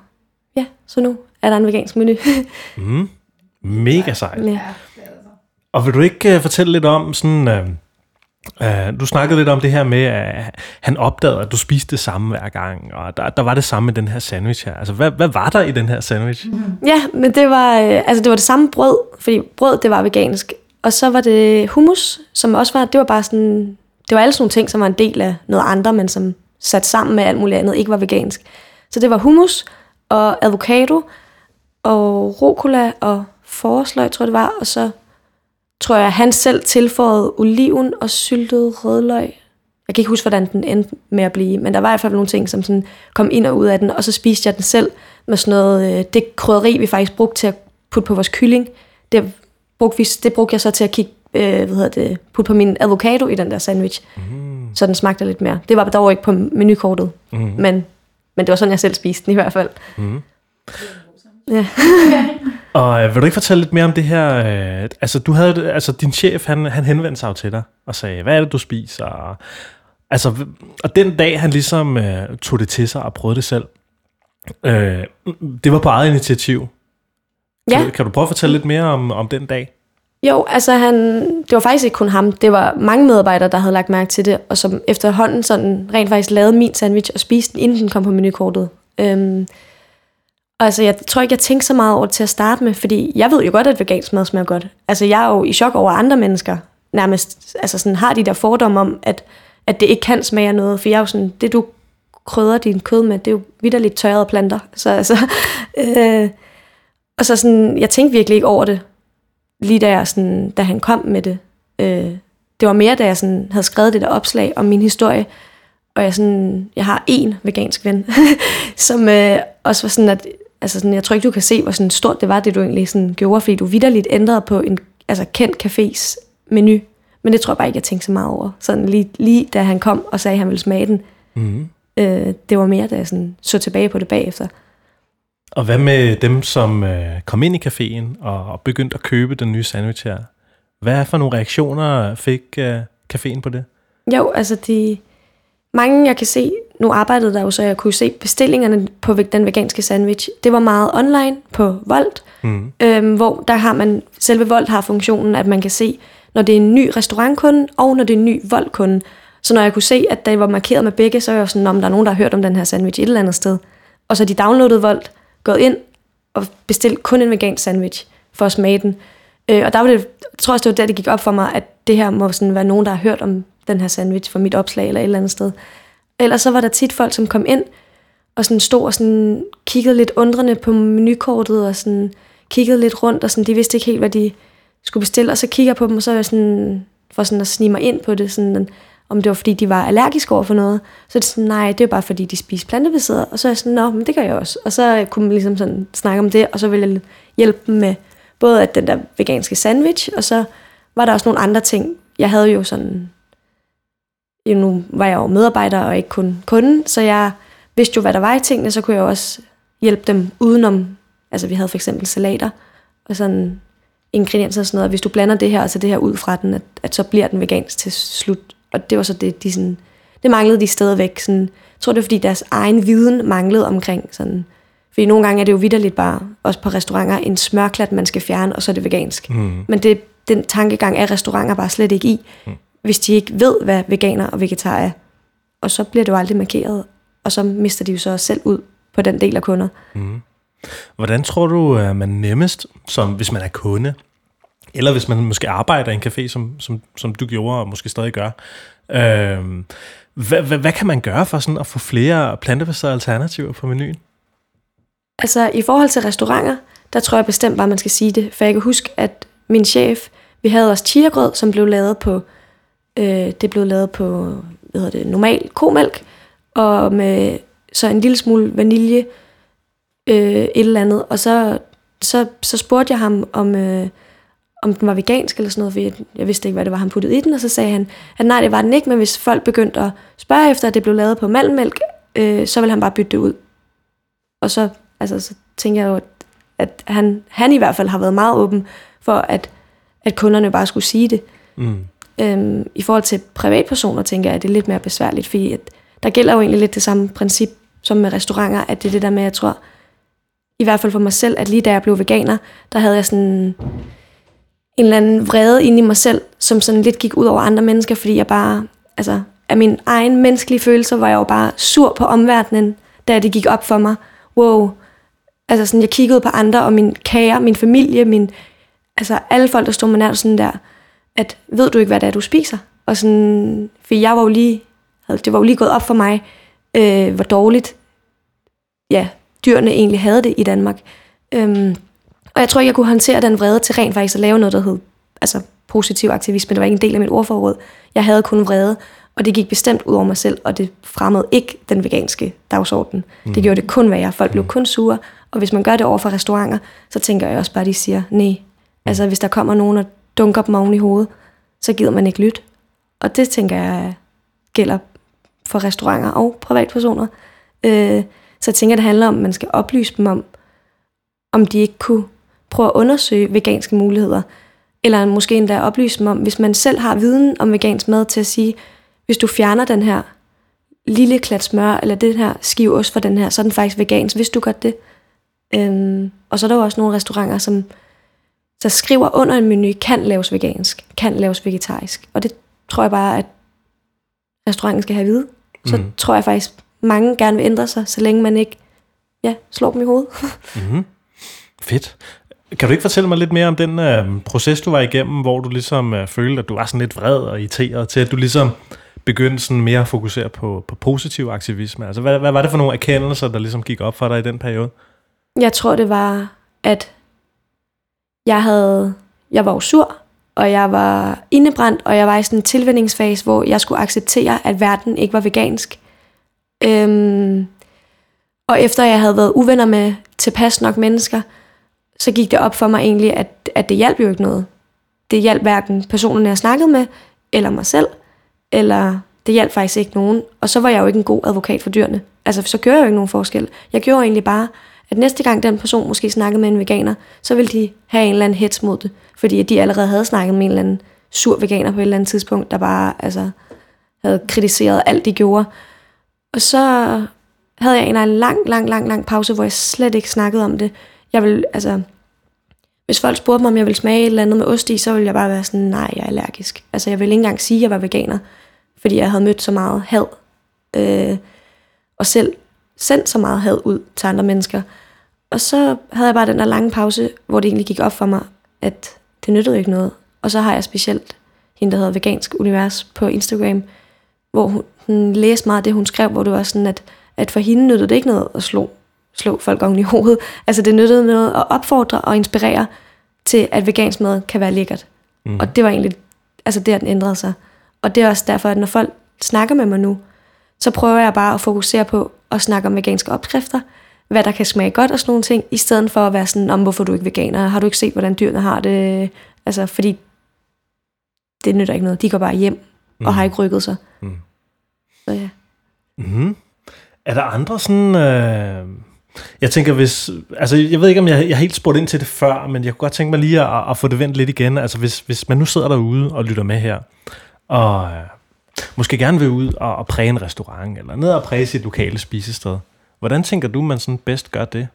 ja, så nu er der en vegansk menu. mm, mega sejt. Ja. Og vil du ikke uh, fortælle lidt om sådan, uh, uh, du snakkede lidt om det her med, at uh, han opdagede, at du spiste det samme hver gang, og der, der var det samme med den her sandwich her. Altså, hvad, hvad var der i den her sandwich? Mm. Ja, men det var, uh, altså, det var det samme brød, fordi brød, det var vegansk. Og så var det hummus, som også var, det var bare sådan, det var alle sådan nogle ting, som var en del af noget andre, men som sat sammen med alt muligt andet, ikke var vegansk. Så det var hummus og avocado og rucola og forårsløg, tror jeg det var, og så tror jeg, han selv tilføjede oliven og syltet rødløg. Jeg kan ikke huske, hvordan den endte med at blive, men der var i hvert fald nogle ting, som sådan kom ind og ud af den, og så spiste jeg den selv med sådan noget, det krydderi, vi faktisk brugte til at putte på vores kylling, det brugte, vi, det brugte jeg så til at kigge, øh, hvad hedder det, putte på min avocado i den der sandwich. Mm. Så den smagte lidt mere. Det var dog ikke på menukortet, mm-hmm. men, men det var sådan, jeg selv spiste den i hvert fald. Mm-hmm. Ja. Og øh, vil du ikke fortælle lidt mere om det her? Øh, altså, du havde, altså, din chef, han, han henvendte sig til dig og sagde, hvad er det, du spiser? Og, altså, og den dag, han ligesom øh, tog det til sig og prøvede det selv, øh, det var på eget initiativ. Kan, ja. du, kan du prøve at fortælle lidt mere om, om den dag? Jo, altså han, det var faktisk ikke kun ham, det var mange medarbejdere, der havde lagt mærke til det, og som efterhånden sådan rent faktisk lavede min sandwich og spiste den, inden den kom på menukortet. Øhm, altså jeg tror ikke, jeg tænkte så meget over det til at starte med, fordi jeg ved jo godt, at vegansk mad smager godt. Altså jeg er jo i chok over andre mennesker, nærmest altså sådan, har de der fordomme om, at, at det ikke kan smage noget, for jeg er jo sådan, det du krydder din kød med, det er jo vitterligt tørrede planter. Så altså, øh, og så sådan, jeg tænkte virkelig ikke over det. Lige da, jeg sådan, da han kom med det. Øh, det var mere, da jeg sådan havde skrevet det der opslag om min historie. Og jeg, sådan, jeg har én vegansk ven, som øh, også var sådan, at altså sådan, jeg tror ikke, du kan se, hvor sådan stort det var, det du egentlig sådan gjorde, fordi du vitterligt ændrede på en altså, kendt cafés menu. Men det tror jeg bare ikke, jeg tænkte så meget over. Sådan lige, lige da han kom og sagde, at han ville smage den. Mm. Øh, det var mere, da jeg sådan, så tilbage på det bagefter. Og hvad med dem, som øh, kom ind i caféen og begyndte at købe den nye sandwich her? Hvad for nogle reaktioner fik øh, caféen på det? Jo, altså de mange, jeg kan se, nu arbejdede der jo, så jeg kunne se bestillingerne på den veganske sandwich. Det var meget online på Volt, mm. øhm, hvor der har man, selve Volt har funktionen, at man kan se, når det er en ny restaurantkunde, og når det er en ny Volt-kunde. Så når jeg kunne se, at det var markeret med begge, så var jeg sådan, om der er nogen, der har hørt om den her sandwich et eller andet sted. Og så de downloadede Volt, gået ind og bestilt kun en vegansk sandwich for at smage den. Øh, og der var det, jeg tror også, det var der, det gik op for mig, at det her må sådan være nogen, der har hørt om den her sandwich fra mit opslag eller et eller andet sted. Ellers så var der tit folk, som kom ind og sådan stod og sådan kiggede lidt undrende på menukortet og sådan kiggede lidt rundt, og sådan, de vidste ikke helt, hvad de skulle bestille. Og så kigger jeg på dem, og så var jeg sådan, for sådan at snige mig ind på det, sådan, om det var, fordi de var allergiske over for noget. Så er det sådan, nej, det er bare, fordi de spiser plantebaseret. Og så er jeg sådan, nå, men det gør jeg også. Og så kunne man ligesom sådan snakke om det, og så ville jeg hjælpe dem med både at den der veganske sandwich, og så var der også nogle andre ting. Jeg havde jo sådan, jo, nu var jeg jo medarbejder og ikke kun kunde, så jeg vidste jo, hvad der var i tingene, så kunne jeg også hjælpe dem udenom. Altså vi havde for eksempel salater, og sådan ingredienser og sådan noget. Hvis du blander det her, altså det her ud fra den, at, at så bliver den vegansk til slut. Og det var så det, de sådan, det manglede de stadigvæk. Sådan, jeg tror, det var, fordi deres egen viden manglede omkring. Sådan. Fordi nogle gange er det jo vitterligt bare, også på restauranter, en smørklat, man skal fjerne, og så er det vegansk. Mm. Men det, den tankegang er restauranter bare slet ikke i, mm. hvis de ikke ved, hvad veganer og vegetar er. Og så bliver det jo aldrig markeret, og så mister de jo så selv ud på den del af kunder. Mm. Hvordan tror du, at man nemmest, som hvis man er kunde, eller hvis man måske arbejder i en café, som, som, som du gjorde og måske stadig gør. Øh, hvad, hvad, hvad kan man gøre for sådan at få flere plantebaserede alternativer på menuen? Altså i forhold til restauranter, der tror jeg bestemt bare, man skal sige det. For jeg kan huske, at min chef, vi havde også chiagrød, som blev lavet på, øh, det blev lavet på hvad hedder det, normal komælk, og med så en lille smule vanilje, øh, et eller andet, og så, så, så spurgte jeg ham, om, øh, om den var vegansk eller sådan noget, for jeg vidste ikke, hvad det var, han puttede i den, og så sagde han, at nej, det var den ikke, men hvis folk begyndte at spørge efter, at det blev lavet på malmælk, øh, så ville han bare bytte det ud. Og så, altså, så tænker jeg jo, at, at han, han i hvert fald har været meget åben for, at, at kunderne bare skulle sige det. Mm. Øhm, I forhold til privatpersoner, tænker jeg, at det er lidt mere besværligt, fordi at der gælder jo egentlig lidt det samme princip som med restauranter, at det er det der med, jeg tror, i hvert fald for mig selv, at lige da jeg blev veganer, der havde jeg sådan en eller anden vrede inde i mig selv, som sådan lidt gik ud over andre mennesker, fordi jeg bare, altså af mine egne menneskelige følelser, var jeg jo bare sur på omverdenen, da det gik op for mig. Wow. Altså sådan, jeg kiggede på andre, og min kære, min familie, min, altså alle folk, der stod mig nær, sådan der, at ved du ikke, hvad det er, du spiser? Og sådan, for jeg var jo lige, det var jo lige gået op for mig, øh, hvor dårligt, ja, dyrene egentlig havde det i Danmark. Øhm, og jeg tror ikke, jeg kunne håndtere den vrede til rent faktisk at lave noget, der hed altså, positiv aktivisme. Det var ikke en del af mit ordforråd. Jeg havde kun vrede, og det gik bestemt ud over mig selv, og det fremmede ikke den veganske dagsorden. Mm. Det gjorde det kun værre. Folk blev kun sure, og hvis man gør det over for restauranter, så tænker jeg også bare, at de siger, nej, altså hvis der kommer nogen og dunker dem oven i hovedet, så gider man ikke lytte. Og det tænker jeg gælder for restauranter og privatpersoner. Øh, så jeg tænker, det handler om, at man skal oplyse dem om, om de ikke kunne prøve at undersøge veganske muligheder, eller måske endda oplyse dem om, hvis man selv har viden om vegansk mad, til at sige, hvis du fjerner den her lille klat smør, eller den her skive ost fra den her, så er den faktisk vegansk, hvis du gør det. Øhm, og så er der også nogle restauranter, som så skriver under en menu, kan laves vegansk, kan laves vegetarisk. Og det tror jeg bare, at restauranten skal have viden. Så mm. tror jeg faktisk, mange gerne vil ændre sig, så længe man ikke ja, slår dem i hovedet. mm-hmm. Fedt. Kan du ikke fortælle mig lidt mere om den øh, proces, du var igennem, hvor du ligesom øh, følte, at du var sådan lidt vred og irriteret, til at du ligesom begyndte sådan mere at fokusere på, på positiv aktivisme? Altså, hvad, hvad var det for nogle erkendelser, der ligesom gik op for dig i den periode? Jeg tror, det var, at jeg havde, jeg var jo sur, og jeg var indebrændt, og jeg var i sådan en tilvændingsfase, hvor jeg skulle acceptere, at verden ikke var vegansk. Øhm, og efter jeg havde været uvenner med tilpas nok mennesker, så gik det op for mig egentlig, at, at det hjalp jo ikke noget. Det hjalp hverken personen, jeg snakkede med, eller mig selv, eller det hjalp faktisk ikke nogen. Og så var jeg jo ikke en god advokat for dyrene. Altså, så gjorde jeg jo ikke nogen forskel. Jeg gjorde egentlig bare, at næste gang den person måske snakkede med en veganer, så ville de have en eller anden hets mod det, fordi de allerede havde snakket med en eller anden sur veganer på et eller andet tidspunkt, der bare altså, havde kritiseret alt, de gjorde. Og så havde jeg en, en lang, lang, lang, lang pause, hvor jeg slet ikke snakkede om det. Jeg ville, altså, hvis folk spurgte mig, om jeg ville smage et eller andet med ost i, så ville jeg bare være sådan, nej, jeg er allergisk. Altså, jeg ville ikke engang sige, at jeg var veganer, fordi jeg havde mødt så meget had, øh, og selv sendt så meget had ud til andre mennesker. Og så havde jeg bare den der lange pause, hvor det egentlig gik op for mig, at det nyttede ikke noget. Og så har jeg specielt hende, der hedder Vegansk Univers på Instagram, hvor hun, hun læste meget af det, hun skrev, hvor det var sådan, at, at for hende nyttede det ikke noget at slå, slå folk oven i hovedet. Altså det nyttede noget at opfordre og inspirere til, at vegansk mad kan være lækkert. Mm. Og det var egentlig altså der, den ændrede sig. Og det er også derfor, at når folk snakker med mig nu, så prøver jeg bare at fokusere på at snakke om veganske opskrifter, hvad der kan smage godt og sådan nogle ting, i stedet for at være sådan, om hvorfor du ikke veganer, har du ikke set, hvordan dyrene har det? Altså, fordi det nytter ikke noget. De går bare hjem mm. og har ikke rykket sig. Mm. Så ja. Mm-hmm. Er der andre sådan... Øh... Jeg tænker, hvis... Altså, jeg ved ikke, om jeg, jeg helt spurgte ind til det før, men jeg kunne godt tænke mig lige at, at få det vendt lidt igen. Altså, hvis, hvis man nu sidder derude og lytter med her, og... Øh... måske gerne vil ud og, og præge en restaurant, eller ned og præge sit lokale spisested. Hvordan tænker du, man sådan bedst gør det?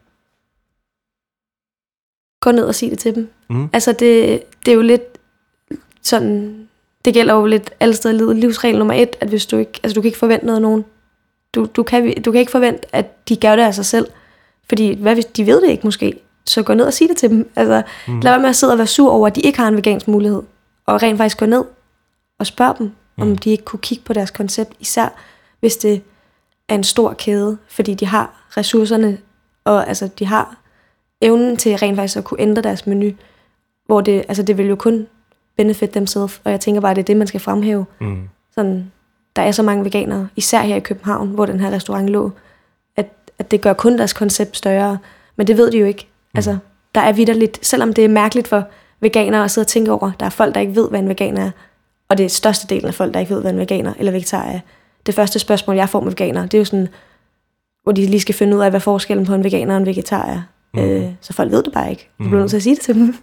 Gå ned og sig det til dem. Mm. Altså, det, det er jo lidt sådan... Det gælder jo lidt alle steder i livet. Livsregel nummer et, at hvis du ikke... Altså, du kan ikke forvente noget af nogen. Du, du, kan, du kan ikke forvente, at de gør det af sig selv. Fordi, hvad hvis de ved det ikke måske? Så gå ned og sig det til dem. Altså, mm. lad være med at sidde og være sur over, at de ikke har en vegansk mulighed. Og rent faktisk gå ned og spørg dem, om de ikke kunne kigge på deres koncept, især hvis det er en stor kæde, fordi de har ressourcerne, og altså, de har evnen til rent faktisk at kunne ændre deres menu, hvor det, altså, det vil jo kun benefit dem selv, og jeg tænker bare, at det er det, man skal fremhæve. Mm. Sådan, der er så mange veganere, især her i København, hvor den her restaurant lå, at, at det gør kun deres koncept større, Men det ved de jo ikke. Mm. Altså, der er vitterligt, selvom det er mærkeligt for veganere at sidde og tænke over, der er folk, der ikke ved, hvad en veganer er. Og det er størstedelen af folk, der ikke ved, hvad en veganer eller vegetar er. Det første spørgsmål, jeg får med veganere, det er jo sådan, hvor de lige skal finde ud af, hvad forskellen på en veganer og en vegetar er. Mm. Øh, så folk ved det bare ikke. Du bliver nødt til at sige det til dem.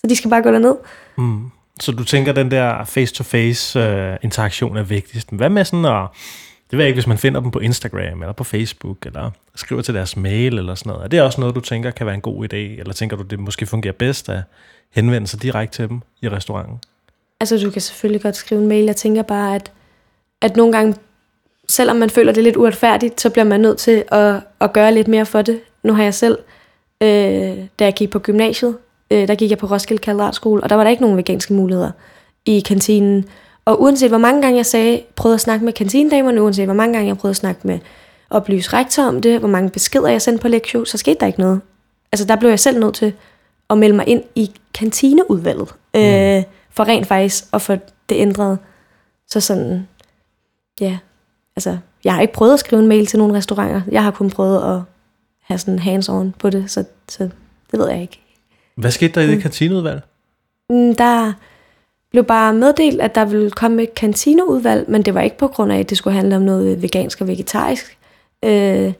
Så de skal bare gå derned. Mm. Så du tænker, den der face-to-face øh, interaktion er vigtigst. Hvad med sådan at... Det ved jeg ikke, hvis man finder dem på Instagram eller på Facebook, eller skriver til deres mail eller sådan noget. Er det også noget, du tænker kan være en god idé? Eller tænker du, det måske fungerer bedst at henvende sig direkte til dem i restauranten? Altså, du kan selvfølgelig godt skrive en mail. Jeg tænker bare, at, at nogle gange, selvom man føler det lidt uretfærdigt, så bliver man nødt til at, at gøre lidt mere for det. Nu har jeg selv, øh, da jeg gik på gymnasiet, øh, der gik jeg på Roskilde Kallar-Skole, og der var der ikke nogen veganske muligheder i kantinen. Og uanset hvor mange gange jeg sagde, prøvede at snakke med kantinedamerne, uanset hvor mange gange jeg prøvede at snakke med oplyse rektor om det, hvor mange beskeder jeg sendte på lektion, så skete der ikke noget. Altså der blev jeg selv nødt til at melde mig ind i kantineudvalget, mm. øh, for rent faktisk at få det ændret. Så sådan, ja, altså jeg har ikke prøvet at skrive en mail til nogle restauranter, jeg har kun prøvet at have sådan hands-on på det, så, så det ved jeg ikke. Hvad skete der i det kantineudvalg? Der... blev bare meddelt, at der ville komme et kantineudvalg, men det var ikke på grund af, at det skulle handle om noget vegansk og vegetarisk. Øh,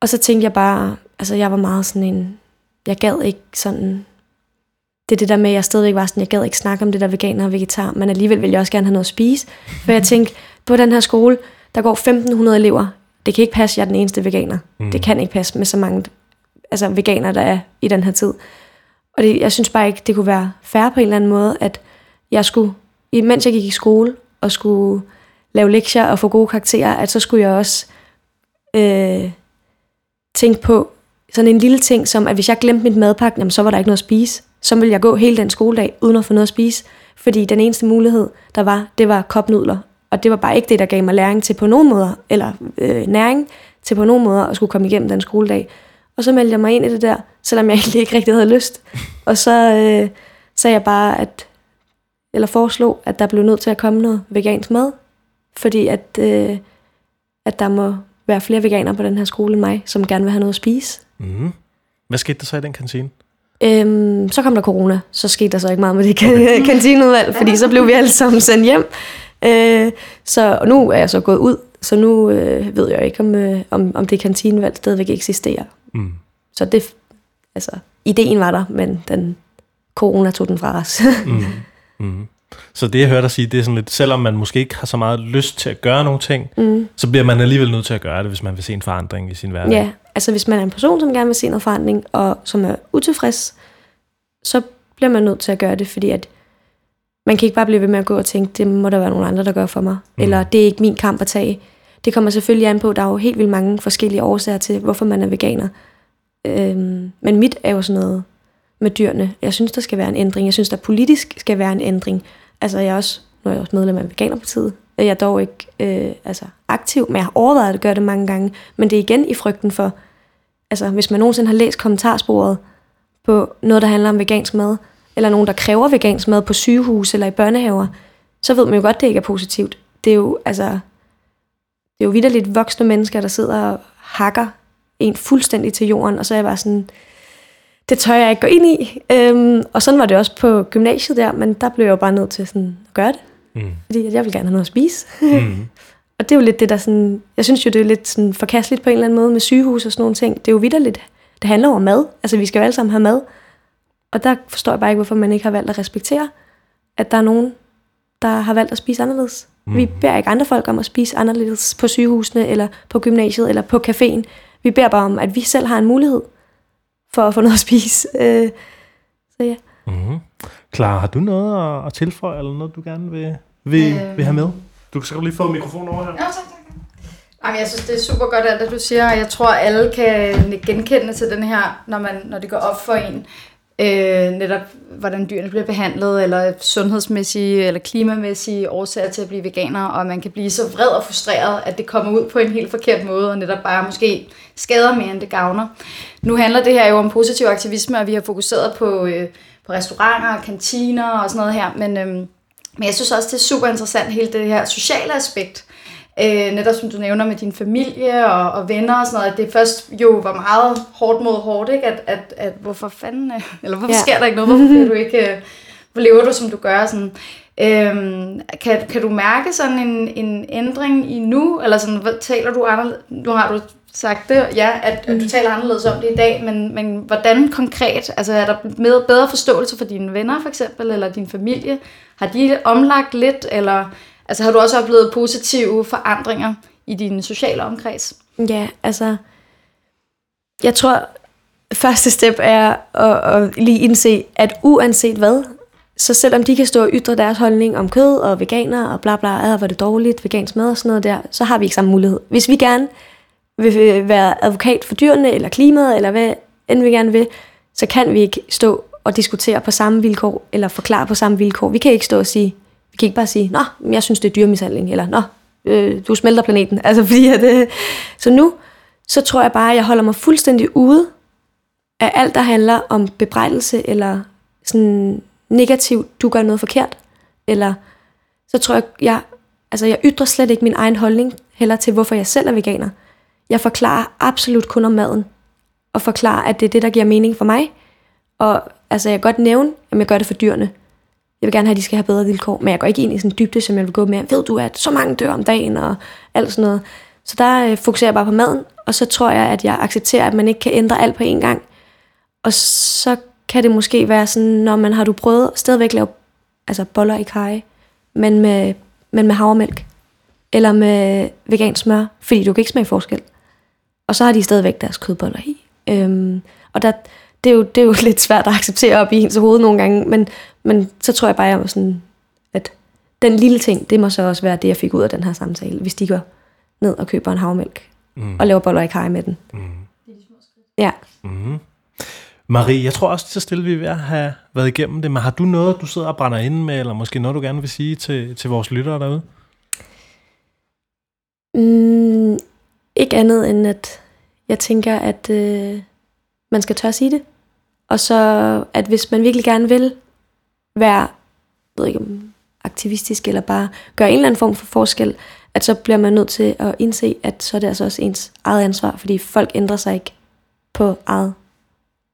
og så tænkte jeg bare, altså jeg var meget sådan en, jeg gad ikke sådan, det er det der med, at jeg stadigvæk var sådan, jeg gad ikke snakke om det der veganer og vegetar, men alligevel ville jeg også gerne have noget at spise. For jeg tænkte, på den her skole, der går femten hundrede elever, det kan ikke passe, jeg er den eneste veganer. Mm. Det kan ikke passe med så mange altså veganer, der er i den her tid. Og det, jeg synes bare ikke, det kunne være fair på en eller anden måde, at jeg skulle, mens jeg gik i skole og skulle lave lektier og få gode karakterer, at så skulle jeg også øh, tænke på sådan en lille ting, som at hvis jeg glemte mit madpakke, jamen, så var der ikke noget at spise. Så ville jeg gå hele den skoledag uden at få noget at spise, fordi den eneste mulighed, der var, det var kopnudler. Og det var bare ikke det, der gav mig læring til på nogen måder, eller øh, næring til på nogen måder at skulle komme igennem den skoledag. Og så meldte jeg mig ind i det der, selvom jeg egentlig ikke rigtig havde lyst. Og så øh, sagde jeg bare, at eller foreslog, at der blev nødt til at komme noget vegansk mad, fordi at, øh, at der må være flere veganere på den her skole end mig, som gerne vil have noget at spise. Mm. Hvad skete der så i den kantine? Øhm, så kom der corona, så skete der så ikke meget med det okay. kantineudvalg, fordi så blev vi alle sammen sendt hjem. Øh, så og nu er jeg så gået ud, så nu øh, ved jeg ikke, om, øh, om, om det kantineudvalg stadigvæk eksisterer. Mm. Så det, altså, ideen var der, men den corona tog den fra os. Mm. Mm. Så det jeg hørte dig sige, det er sådan lidt, selvom man måske ikke har så meget lyst til at gøre nogle ting, mm. så bliver man alligevel nødt til at gøre det, hvis man vil se en forandring i sin hverdag. Ja, altså hvis man er en person, som gerne vil se noget forandring, og som er utilfreds, så bliver man nødt til at gøre det, fordi at man kan ikke bare blive ved med at gå og tænke, det må der være nogle andre, der gør for mig, mm. eller det er ikke min kamp at tage. Det kommer selvfølgelig an på, der er jo helt vildt mange forskellige årsager til, hvorfor man er veganer. Øhm, men mit er jo sådan noget med dyrene. Jeg synes, der skal være en ændring. Jeg synes, der politisk skal være en ændring. Altså, jeg er også, nu er jeg også medlem af Veganerpartiet. Jeg er dog ikke øh, altså, aktiv, men jeg har overvejet at gøre det mange gange. Men det er igen i frygten for, altså, hvis man nogensinde har læst kommentarsporet på noget, der handler om vegansk mad, eller nogen, der kræver vegansk mad på sygehus eller i børnehaver, så ved man jo godt, det ikke er positivt. Det er jo, altså, det er jo vitterligt voksne mennesker, der sidder og hakker en fuldstændig til jorden, og så er jeg bare sådan... Det tør jeg ikke gå ind i. Øhm, og sådan var det også på gymnasiet der, men der blev jeg jo bare nødt til sådan at gøre det. Mm. Fordi jeg vil gerne have noget at spise. Mm. Og det er jo lidt det, der sådan... Jeg synes jo, det er lidt sådan forkasteligt på en eller anden måde med sygehus og sådan nogle ting. Det er jo vitterligt. Det handler om mad. Altså, vi skal jo alle sammen have mad. Og der forstår jeg bare ikke, hvorfor man ikke har valgt at respektere, at der er nogen, der har valgt at spise anderledes. Mm. Vi beder ikke andre folk om at spise anderledes på sygehusene, eller på gymnasiet, eller på caféen. Vi beder bare om, at vi selv har en mulighed for at få noget at spise. Øh, så ja. Mm-hmm. Clara, har du noget at, at tilføje, eller noget, du gerne vil, vil, øh, vil have med? Du skal lige få mikrofonen over her. Ja, tak, tak. Jamen, jeg synes, det er super godt alt, det du siger, og jeg tror, alle kan genkende til den her, når, man, når det går op for en, øh, netop hvordan dyrene bliver behandlet, eller sundhedsmæssige eller klimamæssige årsager til at blive veganer, og man kan blive så vred og frustreret, at det kommer ud på en helt forkert måde, og netop bare måske skader mere, end det gavner. Nu handler det her jo om positiv aktivisme, og vi har fokuseret på, øh, på restauranter og kantiner og sådan noget her, men, øh, men jeg synes også, det er super interessant, hele det her sociale aspekt, Øh, netop som du nævner med din familie og, og venner og sådan noget, at det først jo var meget hårdt mod hårdt, ikke? At, at, at hvorfor fanden, eller hvorfor ja. sker der ikke noget, hvorfor bliver du ikke, hvor lever du som du gør, sådan. Øhm, kan, kan du mærke sådan en, en ændring i nu, eller sådan, hvad taler du anderledes, nu har du sagt det, ja, at, at du taler anderledes om det i dag, men, men hvordan konkret, altså er der med bedre forståelse for dine venner for eksempel, eller din familie, har de omlagt lidt, eller altså har du også oplevet positive forandringer i din sociale omkreds? Ja, altså, jeg tror, første step er at, at lige indse, at uanset hvad, så selvom de kan stå og ytre deres holdning om kød og veganer og bla bla, ad, hvor det dårligt, vegansk mad og sådan noget der, så har vi ikke samme mulighed. Hvis vi gerne vil være advokat for dyrene eller klimaet, eller hvad end vi gerne vil, så kan vi ikke stå og diskutere på samme vilkår, eller forklare på samme vilkår. Vi kan ikke stå og sige, vi kan ikke bare sige, nå, jeg synes det er dyremishandling, eller nå, øh, du smelter planeten. Altså, fordi at, øh. Så nu, så tror jeg bare, at jeg holder mig fuldstændig ude af alt, der handler om bebrejdelse, eller sådan negativt, du gør noget forkert, eller så tror jeg, jeg, altså jeg ytrer slet ikke min egen holdning, heller til, hvorfor jeg selv er veganer. Jeg forklarer absolut kun om maden, og forklarer, at det er det, der giver mening for mig, og altså jeg kan godt nævne, at jeg gør det for dyrene. Jeg vil gerne have, at de skal have bedre vilkår, men jeg går ikke ind i sådan en dybde, som jeg vil gå med, ved du, at så mange dør om dagen, og alt sådan noget. Så der øh, fokuserer jeg bare på maden, og så tror jeg, at jeg accepterer, at man ikke kan ændre alt på én gang, og så kan det måske være sådan, når man har du prøvet stadigvæk lave altså boller i karry, men med, men med havremælk, eller med vegansk smør, fordi du kan ikke smage forskel. Og så har de stadigvæk deres kødboller i. Øhm, og der, det, er jo, det er jo lidt svært at acceptere op i ens hoved nogle gange, men, men så tror jeg bare, jeg var sådan, at den lille ting, det må så også være det, jeg fik ud af den her samtale, hvis de går ned og køber en havremælk, mm. og laver boller i karry med den. Mm. Ja. Mm. Marie, jeg tror også, så stille vi er ved at have været igennem det, men har du noget, du sidder og brænder inde med, eller måske noget, du gerne vil sige til, til vores lyttere derude? Mm, ikke andet end, at jeg tænker, at øh, man skal tør sige det, og så, at hvis man virkelig gerne vil være, ved ikke om aktivistisk, eller bare gøre en eller anden form for forskel, at så bliver man nødt til at indse, at så er det altså også ens eget ansvar, fordi folk ændrer sig ikke på eget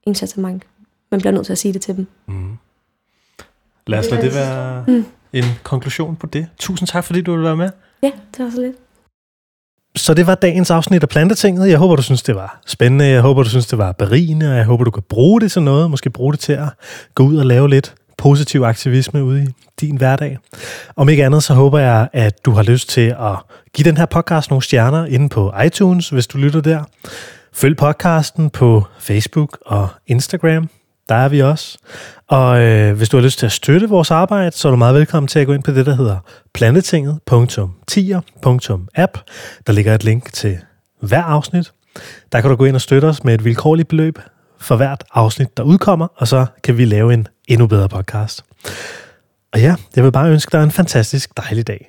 incitament. Man bliver nødt til at sige det til dem. Mm. Lad os lade det være mm. en konklusion på det. Tusind tak, fordi du ville være med. Ja, det var så lidt. Så det var dagens afsnit af Plantetinget. Jeg håber, du synes, det var spændende. Jeg håber, du synes, det var berigende. Og jeg håber, du kan bruge det til noget. Måske bruge det til at gå ud og lave lidt positiv aktivisme ude i din hverdag. Om ikke andet, så håber jeg, at du har lyst til at give den her podcast nogle stjerner inde på iTunes, hvis du lytter der. Følg podcasten på Facebook og Instagram. Der er vi også. Og øh, hvis du har lyst til at støtte vores arbejde, så er du meget velkommen til at gå ind på det, der hedder plantetinget punktum tier punktum app. Der ligger et link til hver afsnit. Der kan du gå ind og støtte os med et vilkårligt beløb for hvert afsnit, der udkommer, og så kan vi lave en endnu bedre podcast. Og ja, jeg vil bare ønske dig en fantastisk dejlig dag.